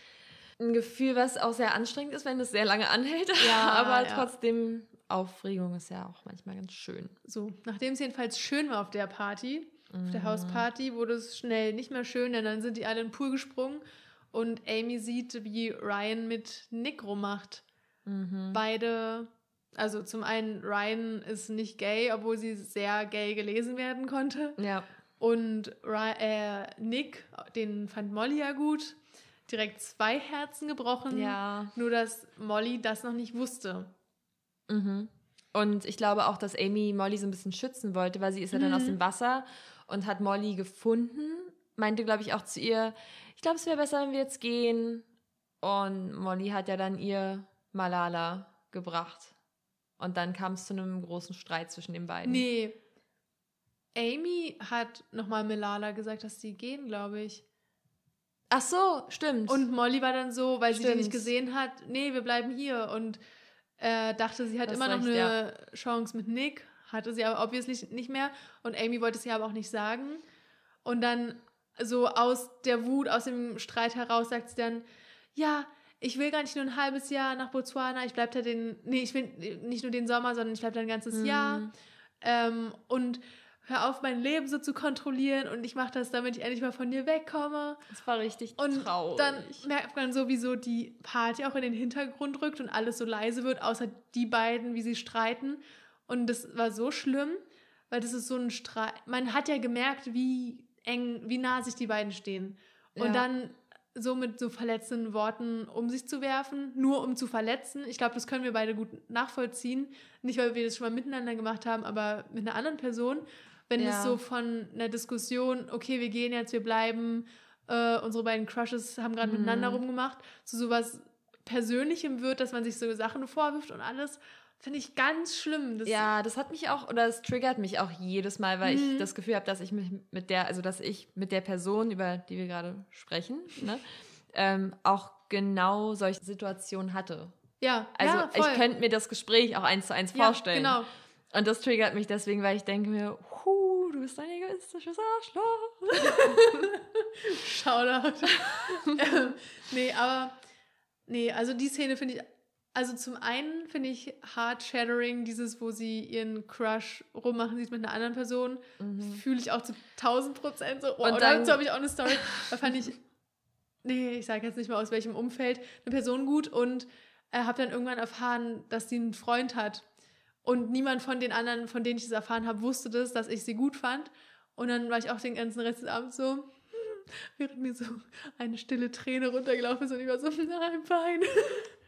ein Gefühl, was auch sehr anstrengend ist, wenn es sehr lange anhält, ja, aber ja. trotzdem Aufregung ist ja auch manchmal ganz schön. So, nachdem es jedenfalls schön war auf der Party, mhm. auf der Hausparty, wurde es schnell nicht mehr schön, denn dann sind die alle in den Pool gesprungen. Und Amy sieht, wie Ryan mit Nick rummacht. Mhm. Beide, also zum einen, Ryan ist nicht gay, obwohl sie sehr gay gelesen werden konnte. Ja. Und Ryan, äh, Nick, den fand Molly ja gut. Direkt zwei Herzen gebrochen. Ja. Nur, dass Molly das noch nicht wusste. Mhm. Und ich glaube auch, dass Amy Molly so ein bisschen schützen wollte, weil sie ist ja mhm. dann aus dem Wasser und hat Molly gefunden. Meinte, glaube ich, auch zu ihr, ich glaube, es wäre besser, wenn wir jetzt gehen. Und Molly hat ja dann ihr Malala gebracht. Und dann kam es zu einem großen Streit zwischen den beiden. Nee. Amy hat nochmal Malala gesagt, dass sie gehen, glaube ich. Ach so, stimmt. Und Molly war dann so, weil stimmt. sie die nicht gesehen hat, nee, wir bleiben hier. Und äh, dachte, sie hat das immer reicht, noch eine ja. Chance mit Nick. Hatte sie aber obviously nicht mehr. Und Amy wollte es ihr aber auch nicht sagen. Und dann... so aus der Wut, aus dem Streit heraus sagt sie dann, ja, ich will gar nicht nur ein halbes Jahr nach Botswana, ich bleib da den, nee, ich will nicht nur den Sommer, sondern ich bleib da ein ganzes mhm. Jahr ähm, und hör auf, mein Leben so zu kontrollieren und ich mach das, damit ich endlich mal von dir wegkomme. Das war richtig und traurig. Und dann merkt man so, wie so die Party auch in den Hintergrund rückt und alles so leise wird, außer die beiden, wie sie streiten und das war so schlimm, weil das ist so ein Streit, man hat ja gemerkt, wie eng, wie nah sich die beiden stehen. Und ja. dann so mit so verletzenden Worten um sich zu werfen, nur um zu verletzen. Ich glaube, das können wir beide gut nachvollziehen. Nicht, weil wir das schon mal miteinander gemacht haben, aber mit einer anderen Person. Wenn ja. es so von einer Diskussion, okay, wir gehen jetzt, wir bleiben, äh, unsere beiden Crushes haben gerade mhm. miteinander rumgemacht, zu sowas Persönlichem wird, dass man sich so Sachen vorwirft und alles. Finde ich ganz schlimm. Das ja, das hat mich auch, oder das triggert mich auch jedes Mal, weil mhm. ich das Gefühl habe, dass ich mich mit der, also dass ich mit der Person, über die wir gerade sprechen, ne, ähm, auch genau solche Situationen hatte. Ja, also ja, ich könnte mir das Gespräch auch eins zu eins ja, vorstellen. Genau. Und das triggert mich deswegen, weil ich denke mir, hu, du bist ein egoistisches Arschloch. Shoutout. ähm, nee, aber, nee, also die Szene finde ich, also zum einen finde ich Heart-Shattering, dieses, wo sie ihren Crush rummachen sieht mit einer anderen Person, mhm. fühle ich auch zu tausend Prozent so. Oh, und dann, dazu habe ich auch eine Story, da fand ich, nee, ich sage jetzt nicht mal aus welchem Umfeld, eine Person gut und äh, habe dann irgendwann erfahren, dass sie einen Freund hat. Und niemand von den anderen, von denen ich das erfahren habe, wusste das, dass ich sie gut fand. Und dann war ich auch den ganzen Rest des Abends so, während mir so eine stille Träne runtergelaufen ist und ich war so, nein, Bein.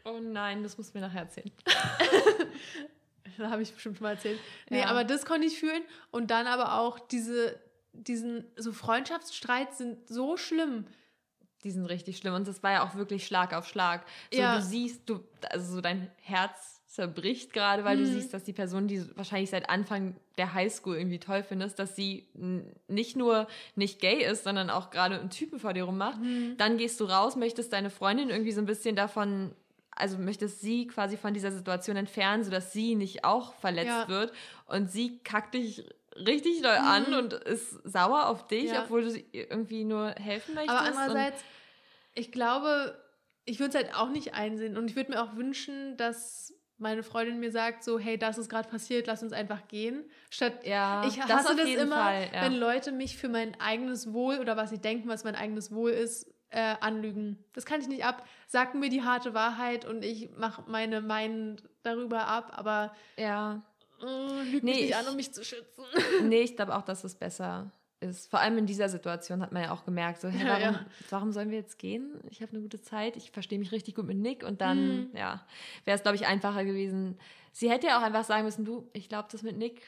Oh nein, das musst du mir nachher erzählen. Das habe ich bestimmt schon mal erzählt. Nee, ja. aber das konnte ich fühlen. Und dann aber auch diese, diesen, so Freundschaftsstreits sind so schlimm. Die sind richtig schlimm. Und das war ja auch wirklich Schlag auf Schlag. So, ja. Du siehst, du, also so dein Herz zerbricht gerade, weil mhm. du siehst, dass die Person, die du wahrscheinlich seit Anfang der Highschool irgendwie toll findest, dass sie n- nicht nur nicht gay ist, sondern auch gerade einen Typen vor dir rummacht. Mhm. Dann gehst du raus, möchtest deine Freundin irgendwie so ein bisschen davon, also möchtest sie quasi von dieser Situation entfernen, sodass sie nicht auch verletzt ja. wird. Und sie kackt dich richtig doll mhm. an und ist sauer auf dich, ja. obwohl du sie irgendwie nur helfen möchtest. Aber andererseits, ich glaube, ich würde es halt auch nicht einsehen und ich würde mir auch wünschen, dass meine Freundin mir sagt so, hey, das ist gerade passiert, lass uns einfach gehen. Statt, ja, ich hasse das, auf das jeden immer, Fall, ja. wenn Leute mich für mein eigenes Wohl oder was sie denken, was mein eigenes Wohl ist, äh, anlügen. Das kann ich nicht ab. Sag mir die harte Wahrheit und ich mache meine Meinung darüber ab, aber ja. mh, lüg nee, mich nicht ich, an, um mich zu schützen. Nee, ich glaube auch, dass es besser ist. Vor allem in dieser Situation hat man ja auch gemerkt, so, hey, warum, ja, ja. warum sollen wir jetzt gehen? Ich habe eine gute Zeit, ich verstehe mich richtig gut mit Nick und dann, mhm. ja, wäre es, glaube ich, einfacher gewesen. Sie hätte ja auch einfach sagen müssen, du, ich glaube das mit Nick,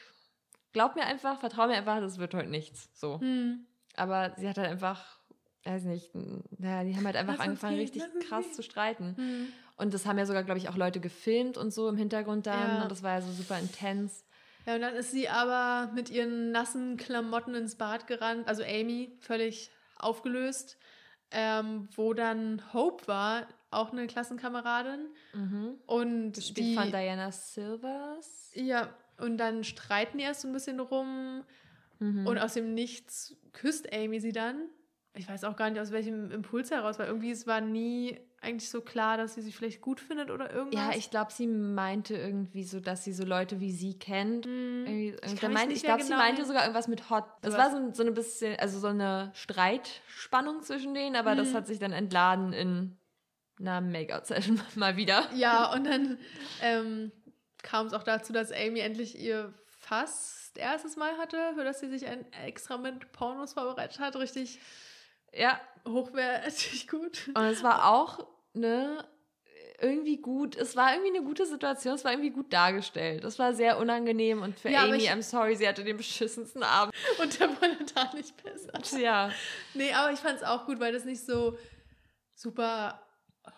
glaub mir einfach, vertrau mir einfach, das wird heute nichts, so. Mhm. Aber sie hat halt einfach, weiß nicht, naja, die haben halt einfach das angefangen, geht, richtig krass geht. zu streiten. Mhm. Und das haben ja sogar, glaube ich, auch Leute gefilmt und so im Hintergrund dann ja. und das war ja so super intens. Ja, und dann ist sie aber mit ihren nassen Klamotten ins Bad gerannt, also Amy, völlig aufgelöst, ähm, wo dann Hope war, auch eine Klassenkameradin. Mhm. Und gespielt die von Diana Silvers. Ja, und dann streiten die erst so ein bisschen rum mhm. und aus dem Nichts küsst Amy sie dann. Ich weiß auch gar nicht, aus welchem Impuls heraus, weil irgendwie es war nie eigentlich so klar, dass sie sich vielleicht gut findet oder irgendwas. Ja, ich glaube, sie meinte irgendwie so, dass sie so Leute wie sie kennt. Mm. Irgendwie, irgendwie ich, meinte, ich glaube, genau sie meinte sogar irgendwas mit Hot. Das war so, so ein bisschen, also so eine Streitspannung zwischen denen, aber mm. das hat sich dann entladen in einer Make-out-Session mal wieder. Ja, und dann ähm, kam es auch dazu, dass Amy endlich ihr fast erstes Mal hatte, für das sie sich ein extra mit Pornos vorbereitet hat, richtig. Ja, hochwertig gut. Und es war auch, ne, irgendwie gut, es war irgendwie eine gute Situation, es war irgendwie gut dargestellt. Es war sehr unangenehm und für ja, Amy, ich, I'm sorry, sie hatte den beschissensten Abend. Und der wurde da nicht besser. Ja. Nee, aber ich fand es auch gut, weil das nicht so super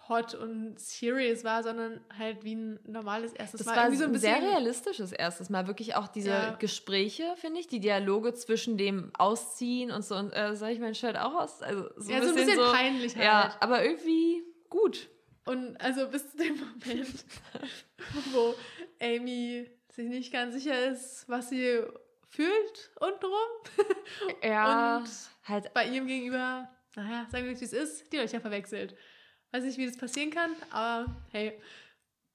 hot und serious war, sondern halt wie ein normales erstes das Mal. Das war so ein sehr realistisches erstes Mal. Wirklich auch diese ja. Gespräche, finde ich, die Dialoge zwischen dem Ausziehen und so. Und äh, soll ich mein Shirt auch aus? Also so ja, ein so bisschen ein bisschen so, peinlich halt. Ja, aber irgendwie gut. Und also bis zu dem Moment, wo Amy sich nicht ganz sicher ist, was sie fühlt untenrum. Ja. Und halt bei ihrem Gegenüber, naja, sagen wir, wie es ist, die euch ja verwechselt. Weiß nicht, wie das passieren kann, aber hey.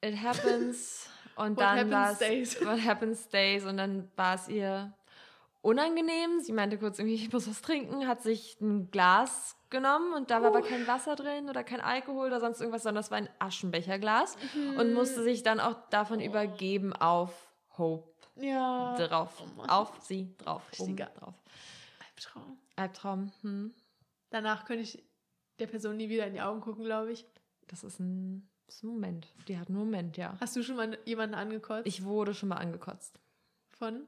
It happens. Und dann war es... What happens stays. Und dann war es ihr unangenehm. Sie meinte kurz irgendwie, ich muss was trinken, hat sich ein Glas genommen und da war uh. aber kein Wasser drin oder kein Alkohol oder sonst irgendwas, sondern das war ein Aschenbecherglas mhm. und musste sich dann auch davon oh. übergeben auf Hope. Ja. Drauf. Oh auf sie. Drauf. Richtiger. Drauf. Albtraum. Albtraum. Hm. Danach könnte ich der Person nie wieder in die Augen gucken, glaube ich. Das ist, ein, das ist ein Moment. Die hat einen Moment, ja. Hast du schon mal jemanden angekotzt? Ich wurde schon mal angekotzt. Von?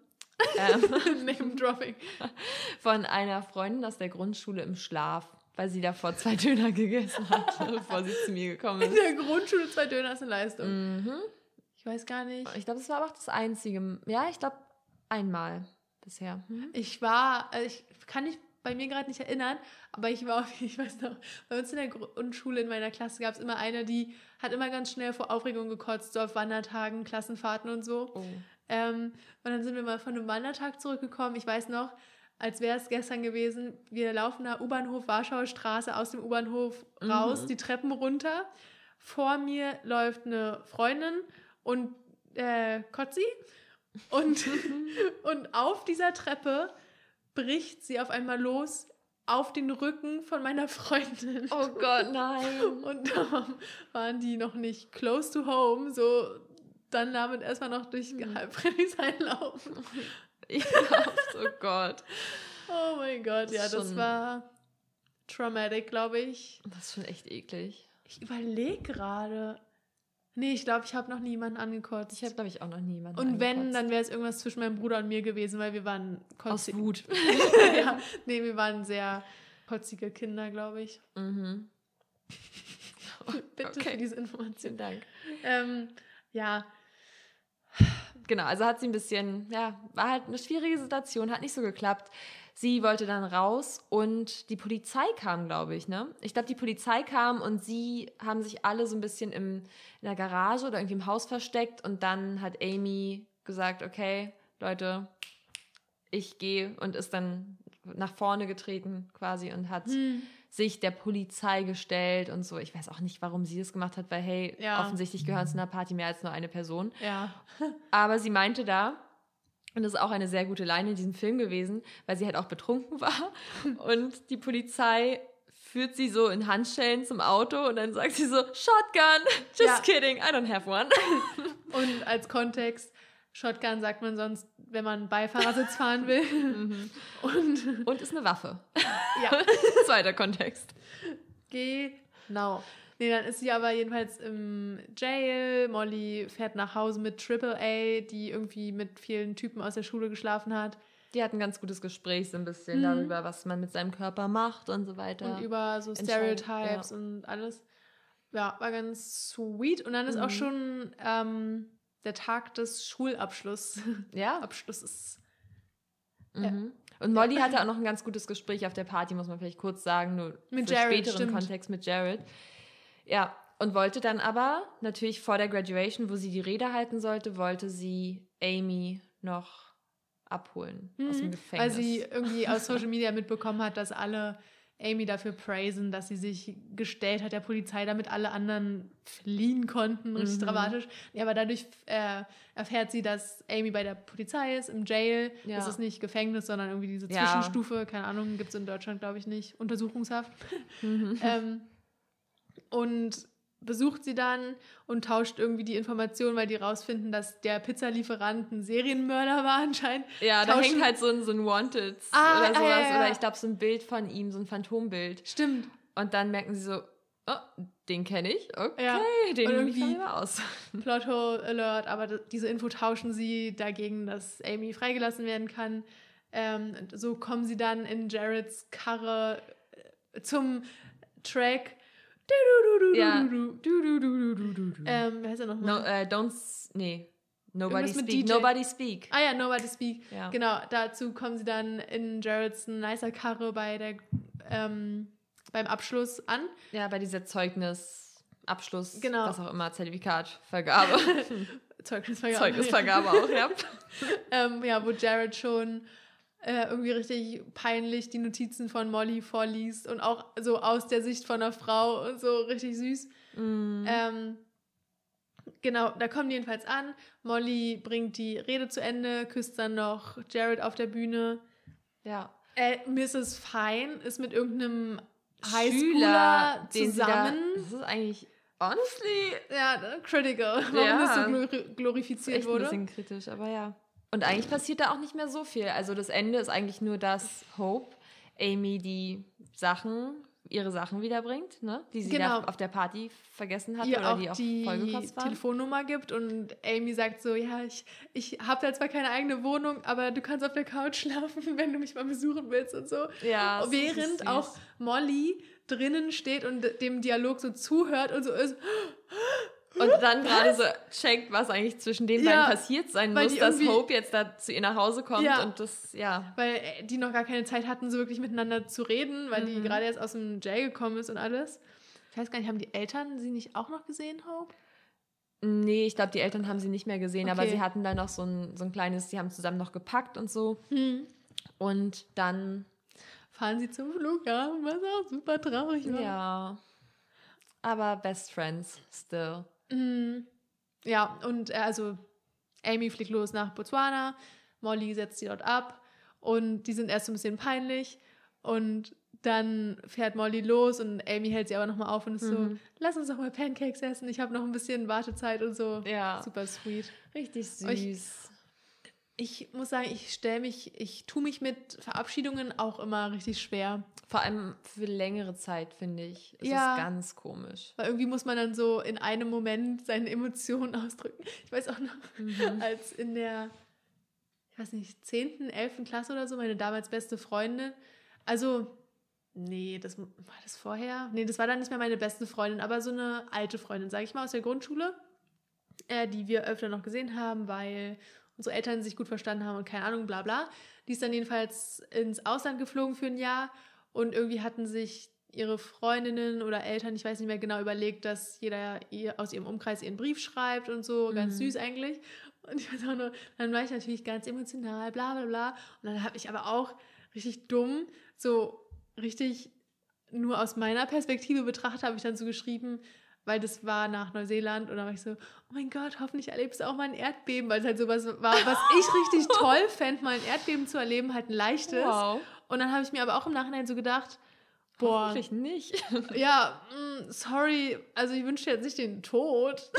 Ähm, Name-Dropping. Von einer Freundin aus der Grundschule im Schlaf, weil sie davor zwei Döner gegessen hat, bevor sie zu mir gekommen ist. In der Grundschule zwei Döner ist eine Leistung. Mhm. Ich weiß gar nicht. Ich glaube, das war aber auch das einzige. Ja, ich glaube, einmal bisher. Mhm. Ich war, also ich kann nicht bei mir gerade nicht erinnern, aber ich war, auf, ich weiß noch, bei uns in der Grundschule in meiner Klasse gab es immer eine, die hat immer ganz schnell vor Aufregung gekotzt, so auf Wandertagen, Klassenfahrten und so. Oh. Ähm, und dann sind wir mal von einem Wandertag zurückgekommen, ich weiß noch, als wäre es gestern gewesen, wir laufen da U-Bahnhof, Warschauer Straße, aus dem U-Bahnhof raus, mhm. die Treppen runter, vor mir läuft eine Freundin und äh, Kotzi und, und auf dieser Treppe bricht sie auf einmal los auf den Rücken von meiner Freundin. Oh Gott, nein. Und da waren die noch nicht close to home, so dann damit erstmal noch durch mhm. Halbfredis einlaufen. Ich glaub's, oh Gott. Oh mein Gott, das ja, das war traumatic, glaube ich. Das ist schon echt eklig. Ich überlege gerade. Nee, ich glaube, ich habe noch nie jemanden angekotzt. Ich habe, glaube ich, auch noch nie jemanden angekotzt. Und wenn, dann wäre es irgendwas zwischen meinem Bruder und mir gewesen, weil wir waren kotzig. Aus Wut. Ja, nee, wir waren sehr kotzige Kinder, glaube ich. Mhm. Bitte okay. für diese Information. Vielen Dank. Ähm, ja. Genau, also hat sie ein bisschen, ja, war halt eine schwierige Situation, hat nicht so geklappt. Sie wollte dann raus und die Polizei kam, glaube ich, ne? Ich glaube, die Polizei kam und sie haben sich alle so ein bisschen im, in der Garage oder irgendwie im Haus versteckt und dann hat Amy gesagt, okay, Leute, ich gehe und ist dann nach vorne getreten quasi und hat hm. sich der Polizei gestellt und so. Ich weiß auch nicht, warum sie das gemacht hat, weil hey, ja. offensichtlich gehört zu einer Party mehr als nur eine Person. Ja. Aber sie meinte da, und das ist auch eine sehr gute Line in diesem Film gewesen, weil sie halt auch betrunken war und die Polizei führt sie so in Handschellen zum Auto und dann sagt sie so, Shotgun, just ja. kidding, I don't have one. Und als Kontext, Shotgun sagt man sonst, wenn man Beifahrersitz fahren will. Mhm. Und, und ist eine Waffe. Ja. Zweiter Kontext. Genau. Nee, dann ist sie aber jedenfalls im Jail. Molly fährt nach Hause mit Triple A, die irgendwie mit vielen Typen aus der Schule geschlafen hat. Die hat ein ganz gutes Gespräch so ein bisschen mhm. darüber, was man mit seinem Körper macht und so weiter. Und über so Stereotypes ja. und alles. Ja, war ganz sweet. Und dann ist mhm. auch schon... Ähm, der Tag des Schulabschlusses. Ja. Abschlusses. Mhm. Ja. Und Molly ja. hatte auch noch ein ganz gutes Gespräch auf der Party, muss man vielleicht kurz sagen, nur im späteren stimmt. Kontext mit Jared. Ja, und wollte dann aber natürlich vor der Graduation, wo sie die Rede halten sollte, wollte sie Amy noch abholen mhm. aus dem Gefängnis. Weil sie irgendwie aus Social Media mitbekommen hat, dass alle Amy dafür praisen, dass sie sich gestellt hat der Polizei, damit alle anderen fliehen konnten, richtig mhm. dramatisch. Ja, aber dadurch äh, erfährt sie, dass Amy bei der Polizei ist, im Jail. Ja. Das ist nicht Gefängnis, sondern irgendwie diese ja. Zwischenstufe, keine Ahnung, gibt es in Deutschland, glaube ich, nicht. Untersuchungshaft. Mhm. ähm, und besucht sie dann und tauscht irgendwie die Informationen, weil die rausfinden, dass der Pizzalieferant ein Serienmörder war anscheinend. Ja, da tauschen. Hängt halt so ein, so ein Wanted ah, oder sowas. Ah, ja, ja. Oder ich glaube, so ein Bild von ihm, so ein Phantombild. Stimmt. Und dann merken sie so, oh, den kenne ich, okay, ja. den nehme ich mal aus. Plothole Alert, aber diese Info tauschen sie dagegen, dass Amy freigelassen werden kann. Ähm, so kommen sie dann in Jareds Karre zum Track. Ähm, wer heißt er nochmal? No, uh, don't, nee. Nobody Speak. Nobody Speak. Ah ja, Nobody Speak. Ja. Genau, dazu kommen sie dann in Jareds nicer Karre bei der, ähm, beim Abschluss an. Ja, bei dieser Zeugnis, Abschluss, genau. was auch immer, Zertifikatvergabe. Zeugnisvergabe. Zeugnisvergabe auch, ja. ähm, ja, wo Jared schon... irgendwie richtig peinlich die Notizen von Molly vorliest und auch so aus der Sicht von einer Frau und so richtig süß. Mm. Ähm, genau, da kommen die jedenfalls an. Molly bringt die Rede zu Ende, küsst dann noch Jared auf der Bühne. Ja. Äh, Missus Fine ist mit irgendeinem Highschooler zusammen. Da, das ist eigentlich honestly ja, critical, warum ja. das so glor- glorifiziert wurde. Echt ein bisschen kritisch, aber ja. Und eigentlich passiert da auch nicht mehr so viel. Also das Ende ist eigentlich nur, dass Hope Amy die Sachen, ihre Sachen wiederbringt, ne? die sie genau. da auf der Party vergessen hat oder die auch vollgekotzt waren. Telefonnummer gibt und Amy sagt so, ja, ich, ich habe da zwar keine eigene Wohnung, aber du kannst auf der Couch schlafen, wenn du mich mal besuchen willst und so. Ja, während auch Molly drinnen steht und dem Dialog so zuhört und so ist... und dann gerade so checkt, was eigentlich zwischen den ja, beiden passiert sein muss, dass Hope jetzt da zu ihr nach Hause kommt ja, und das, ja. Weil die noch gar keine Zeit hatten, so wirklich miteinander zu reden, weil mhm. die gerade erst aus dem Jail gekommen ist und alles. Ich weiß gar nicht, haben die Eltern sie nicht auch noch gesehen, Hope? Nee, ich glaube, die Eltern haben sie nicht mehr gesehen, okay, aber sie hatten da noch so ein, so ein kleines, die haben zusammen noch gepackt und so. Mhm. Und dann fahren sie zum Flughafen, was auch super traurig war. Ja, aber best friends still. Mhm. Ja, und also Amy fliegt los nach Botswana, Molly setzt sie dort ab und die sind erst so ein bisschen peinlich und dann fährt Molly los und Amy hält sie aber nochmal auf und ist mhm. so, lass uns doch mal Pancakes essen, ich habe noch ein bisschen Wartezeit und so. Ja. Super sweet. Richtig süß. Ich, ich muss sagen, ich stelle mich, ich tue mich mit Verabschiedungen auch immer richtig schwer. Vor allem für längere Zeit, finde ich. Es ja, ist ganz komisch. Weil irgendwie muss man dann so in einem Moment seine Emotionen ausdrücken. Ich weiß auch noch, mhm. als in der, ich weiß nicht, zehnten, elften Klasse oder so, meine damals beste Freundin, also Nee, das war das vorher. Nee, das war dann nicht mehr meine beste Freundin, aber so eine alte Freundin, sage ich mal, aus der Grundschule, äh, die wir öfter noch gesehen haben, weil unsere Eltern sich gut verstanden haben und keine Ahnung, bla bla. Die ist dann jedenfalls ins Ausland geflogen für ein Jahr und irgendwie hatten sich ihre Freundinnen oder Eltern, ich weiß nicht mehr genau, überlegt, dass jeder ihr aus ihrem Umkreis ihren Brief schreibt und so, ganz mhm. süß eigentlich. Und ich weiß auch nur, dann war ich natürlich ganz emotional, bla bla bla. Und dann habe ich aber auch richtig dumm so richtig nur aus meiner Perspektive betrachtet, habe ich dann so geschrieben, weil das war nach Neuseeland und da war ich so, oh mein Gott, hoffentlich erlebst du auch mal ein Erdbeben, weil es halt sowas war, was ich richtig toll fände, mal ein Erdbeben zu erleben, halt ein leichtes. Wow. Und dann habe ich mir aber auch im Nachhinein so gedacht, boah, hoffentlich nicht. Ja, mh, sorry, also ich wünsche dir jetzt nicht den Tod.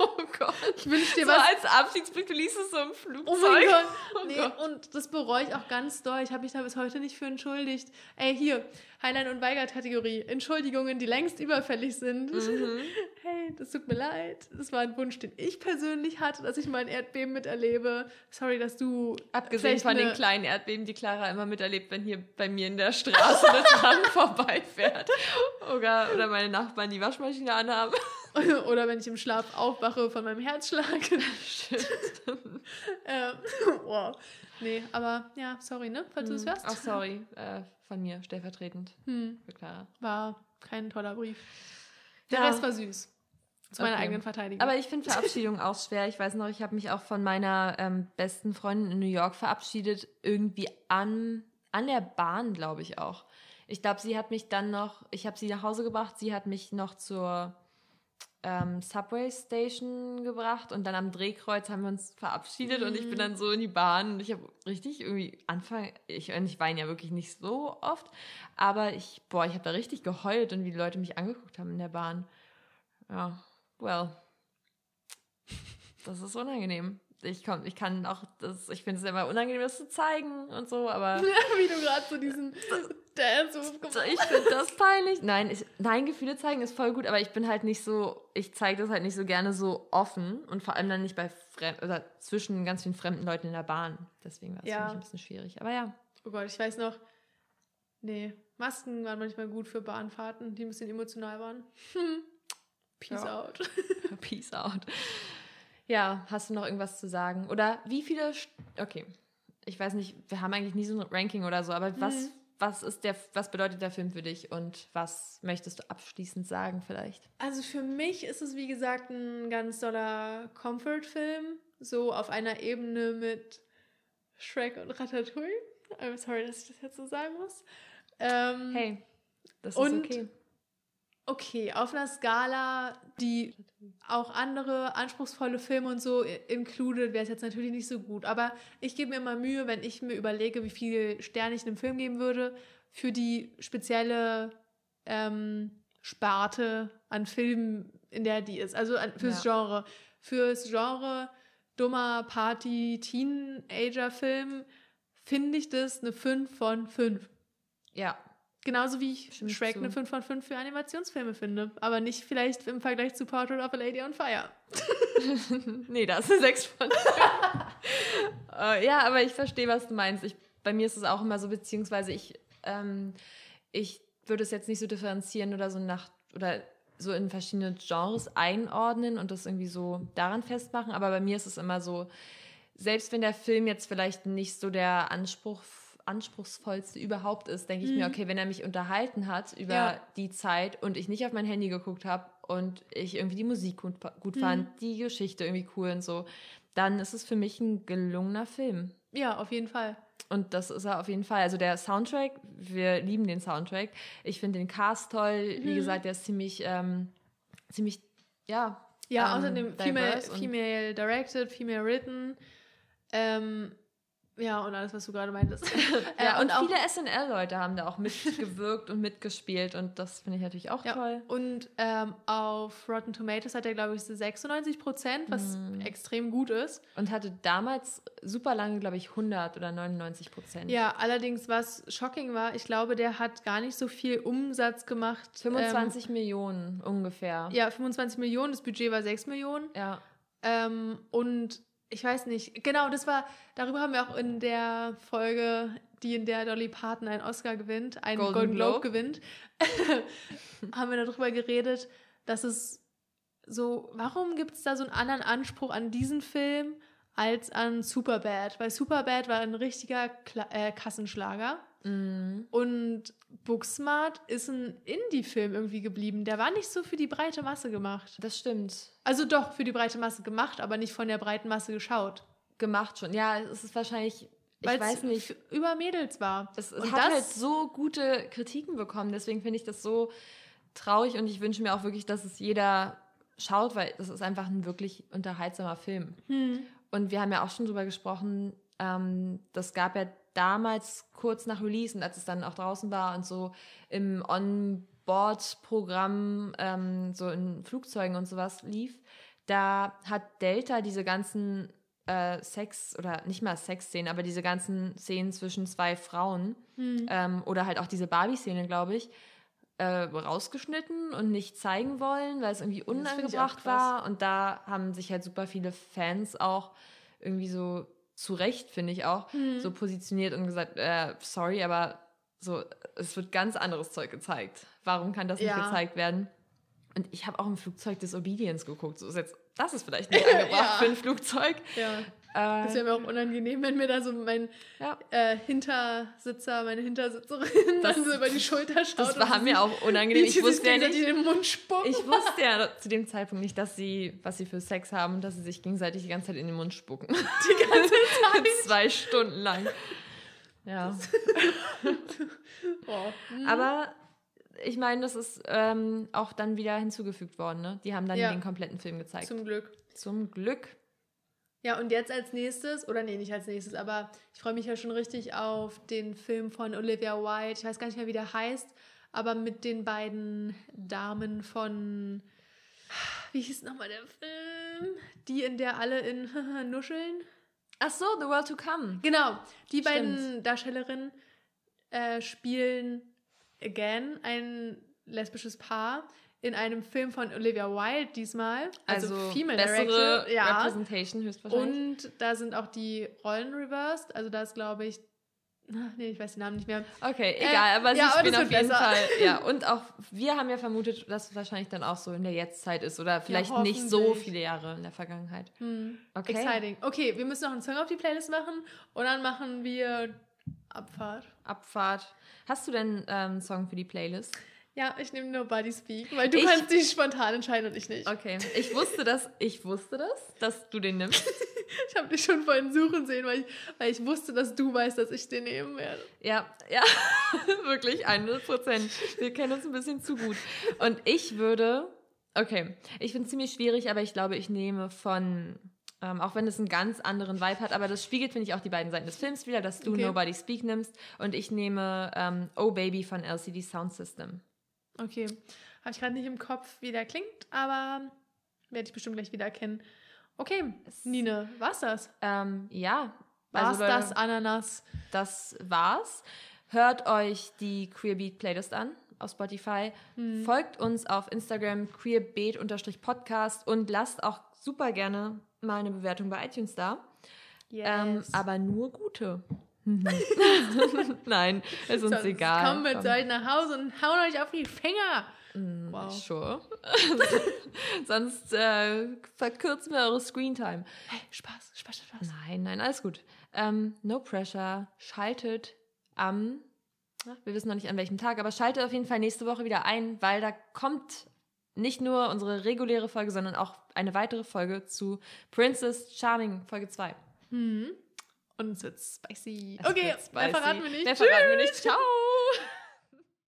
Oh Gott. Ich wünsche dir so was. Als Abschiedsbrief, du liest es so im Flugzeug. Oh mein Gott. Oh nee, Gott. Und das bereue ich auch ganz doll. Ich habe mich da bis heute nicht für entschuldigt. Ey, hier, Highline- und Weigert-Kategorie. Entschuldigungen, die längst überfällig sind. Mhm. Hey, das tut mir leid. Das war ein Wunsch, den ich persönlich hatte, dass ich mal ein Erdbeben miterlebe. Sorry, dass du... Abgesehen von den kleinen Erdbeben, die Clara immer miterlebt, wenn hier bei mir in der Straße das Tram vorbeifährt. Oder, oder meine Nachbarn die Waschmaschine anhaben. Oder wenn ich im Schlaf aufwache von meinem Herzschlag. Shit. ähm, wow. Nee, aber ja, sorry, ne? Falls hm. du es hörst. Ach, sorry. Äh, von mir, stellvertretend. Hm. Für Clara. War kein toller Brief. Der ja. Rest war süß. Zu okay. meiner eigenen Verteidigung. Aber ich finde Verabschiedung auch schwer. Ich weiß noch, ich habe mich auch von meiner ähm, besten Freundin in New York verabschiedet. Irgendwie an, an der Bahn, glaube ich auch. Ich glaube, sie hat mich dann noch, ich habe sie nach Hause gebracht, sie hat mich noch zur ähm, Subway Station gebracht und dann am Drehkreuz haben wir uns verabschiedet mhm. und ich bin dann so in die Bahn und ich habe richtig irgendwie Anfang, ich, ich weine ja wirklich nicht so oft, aber ich, boah, ich habe da richtig geheult und wie die Leute mich angeguckt haben in der Bahn. Ja, well, das ist unangenehm. Ich, komm, ich kann auch, das, ich finde es immer unangenehm, das zu zeigen und so, aber... Wie du gerade so diesen Dance-Move gemacht hast. Ich finde das peinlich. Nein, ich, nein, Gefühle zeigen ist voll gut, aber ich bin halt nicht so, ich zeige das halt nicht so gerne so offen und vor allem dann nicht bei fremden, oder zwischen ganz vielen fremden Leuten in der Bahn. Deswegen war es ja. für mich ein bisschen schwierig, aber ja. Oh Gott, ich weiß noch, nee, Masken waren manchmal gut für Bahnfahrten, die ein bisschen emotional waren. Hm. Peace ja. out. Peace out. Ja, hast du noch irgendwas zu sagen? Oder wie viele... St- okay, ich weiß nicht, wir haben eigentlich nie so ein Ranking oder so, aber mhm. was, was, ist der, was bedeutet der Film für dich und was möchtest du abschließend sagen vielleicht? Also für mich ist es, wie gesagt, ein ganz toller Comfort-Film, so auf einer Ebene mit Shrek und Ratatouille. I'm sorry, dass ich das jetzt so sagen muss. Ähm, hey, das ist okay. Okay, auf einer Skala, die auch andere anspruchsvolle Filme und so included, wäre es jetzt natürlich nicht so gut. Aber ich gebe mir immer Mühe, wenn ich mir überlege, wie viele Sterne ich einem Film geben würde, für die spezielle ähm, Sparte an Filmen, in der die ist. Also an, fürs ja. Genre. Fürs Genre dummer Party-Teenager-Film finde ich das eine fünf von fünf. Ja. Genauso wie ich Stimmt Shrek zu. Eine fünf von fünf für Animationsfilme finde. Aber nicht vielleicht im Vergleich zu Portrait of a Lady on Fire. Nee, da ist eine sechs von fünf. uh, ja, aber ich verstehe, was du meinst. Ich, bei mir ist es auch immer so, beziehungsweise ich, ähm, ich würde es jetzt nicht so differenzieren oder so nach, oder so in verschiedene Genres einordnen und das irgendwie so daran festmachen. Aber bei mir ist es immer so, selbst wenn der Film jetzt vielleicht nicht so der Anspruch, anspruchsvollste überhaupt ist, denke ich mhm. mir, okay, wenn er mich unterhalten hat über ja. die Zeit und ich nicht auf mein Handy geguckt habe und ich irgendwie die Musik gut, gut mhm. fand, die Geschichte irgendwie cool und so, dann ist es für mich ein gelungener Film. Ja, auf jeden Fall. Und das ist er auf jeden Fall. Also der Soundtrack, wir lieben den Soundtrack. Ich finde den Cast toll. Mhm. Wie gesagt, der ist ziemlich, ähm, ziemlich, ja. Ja, ähm, außerdem female, female directed, female written. Ähm, ja, und alles, was du gerade meintest. ja, äh, und, und viele S N L-Leute haben da auch mitgewirkt und mitgespielt. Und das finde ich natürlich auch ja, toll. Und ähm, auf Rotten Tomatoes hat er, glaube ich, sechsundneunzig Prozent, was mm. extrem gut ist. Und hatte damals super lange, glaube ich, hundert oder neunundneunzig Prozent. Ja, allerdings, was shocking war, ich glaube, der hat gar nicht so viel Umsatz gemacht. fünfundzwanzig ähm, Millionen ungefähr. Ja, fünfundzwanzig Millionen, das Budget war sechs Millionen. Ja. Ähm, und ich weiß nicht, genau, das war, darüber haben wir auch in der Folge, die in der Dolly Parton einen Oscar gewinnt, einen Golden, Golden Globe, Globe gewinnt, haben wir darüber geredet, dass es so, warum gibt es da so einen anderen Anspruch an diesen Film als an Superbad? Weil Superbad war ein richtiger Kla- äh, Kassenschlager mhm. und Booksmart ist ein Indie-Film irgendwie geblieben. Der war nicht so für die breite Masse gemacht. Das stimmt. Also doch, für die breite Masse gemacht, aber nicht von der breiten Masse geschaut. Gemacht schon. Ja, es ist wahrscheinlich, ich Weil's weiß nicht. F- über Mädels war. Es, es und hat das halt so gute Kritiken bekommen. Deswegen finde ich das so traurig und ich wünsche mir auch wirklich, dass es jeder schaut, weil das ist einfach ein wirklich unterhaltsamer Film. Hm. Und wir haben ja auch schon drüber gesprochen, ähm, das gab ja damals kurz nach Release und als es dann auch draußen war und so im On-Board-Programm ähm, so in Flugzeugen und sowas lief, da hat Delta diese ganzen äh, Sex- oder nicht mal Sex-Szenen, aber diese ganzen Szenen zwischen zwei Frauen mhm. ähm, oder halt auch diese Barbie-Szene, glaube ich, äh, rausgeschnitten und nicht zeigen wollen, weil es irgendwie unangebracht war und da haben sich halt super viele Fans auch irgendwie so zu Recht, finde ich auch, mhm. so positioniert und gesagt, äh, sorry, aber so, es wird ganz anderes Zeug gezeigt. Warum kann das ja. nicht gezeigt werden? Und ich habe auch im Flugzeug Disobedience geguckt. So ist jetzt, das ist vielleicht nicht angebracht ja. für ein Flugzeug. Ja. Äh, das wäre mir auch unangenehm, wenn mir da so mein ja. äh, Hintersitzer, meine Hintersitzerin das, dann so über die Schulter schaut. Das war mir auch unangenehm. Ich wusste ja nicht, die den Mund spucken. Ich wusste ja zu dem Zeitpunkt nicht, dass sie, was sie für Sex haben, dass sie sich gegenseitig die ganze Zeit in den Mund spucken. Die ganze Zeit? Zwei Stunden lang. Ja. oh. Aber ich meine, das ist ähm, auch dann wieder hinzugefügt worden, ne? Die haben dann ja. den kompletten Film gezeigt. Zum Glück. Zum Glück. Ja, und jetzt als nächstes, oder nee, nicht als nächstes, aber ich freue mich ja schon richtig auf den Film von Olivia Wilde. Ich weiß gar nicht mehr, wie der heißt, aber mit den beiden Damen von, wie hieß nochmal der Film? Die, in der alle in nuscheln. Ach so, The World to Come. Genau, die Stimmt. beiden Darstellerinnen äh, spielen again ein lesbisches Paar in einem Film von Olivia Wilde diesmal. Also, also Female bessere ja. Representation höchstwahrscheinlich. Und da sind auch die Rollen reversed. Also da ist, glaube ich, nee, ich weiß den Namen nicht mehr. Okay, egal, äh, aber sie ja, spielen aber auf jeden besser. Fall. Ja, und auch wir haben ja vermutet, dass es wahrscheinlich dann auch so in der Jetztzeit ist oder vielleicht ja, nicht so viele Jahre in der Vergangenheit. Hm. Okay. Exciting. Okay, wir müssen noch einen Song auf die Playlist machen und dann machen wir Abfahrt. Abfahrt. Hast du denn ähm, einen Song für die Playlist? Ja, ich nehme Nobody Speak, weil du ich, kannst dich spontan entscheiden und ich nicht. Okay, ich wusste das, ich wusste das, dass du den nimmst. Ich habe dich schon vorhin suchen sehen, weil ich, weil ich wusste, dass du weißt, dass ich den nehmen werde. Ja, ja, wirklich, hundert Prozent. Wir kennen uns ein bisschen zu gut. Und ich würde, okay, ich finde es ziemlich schwierig, aber ich glaube, ich nehme von, ähm, auch wenn es einen ganz anderen Vibe hat, aber das spiegelt, finde ich, auch die beiden Seiten des Films wieder, dass du okay. Nobody Speak nimmst und ich nehme ähm, Oh Baby von L C D Sound System. Okay, habe ich gerade nicht im Kopf, wie der klingt, aber werde ich bestimmt gleich wiedererkennen. Okay, Nine, war's das? Ähm, ja. War's also, das, Ananas? Das war's. Hört euch die Queerbeet Playlist an auf Spotify. Hm. Folgt uns auf Instagram queerbeet-podcast und lasst auch super gerne mal eine Bewertung bei iTunes da. Yes. Ähm, aber nur gute. Nein, ist uns Sonst egal. Kommt mit Komm. euch nach Hause und hauen euch auf die Finger. Mm, wow. Sure. Sonst äh, verkürzen wir eure Screentime. Hey, Spaß, Spaß, Spaß. Nein, nein, alles gut. Ähm, no pressure. Schaltet am, na, wir wissen noch nicht an welchem Tag, aber schaltet auf jeden Fall nächste Woche wieder ein, weil da kommt nicht nur unsere reguläre Folge, sondern auch eine weitere Folge zu Princess Charming Folge zwei. Mhm. Und es wird spicy. Es okay, wird spicy. Mehr verraten wir nicht. Mehr verraten wir nicht. Ciao.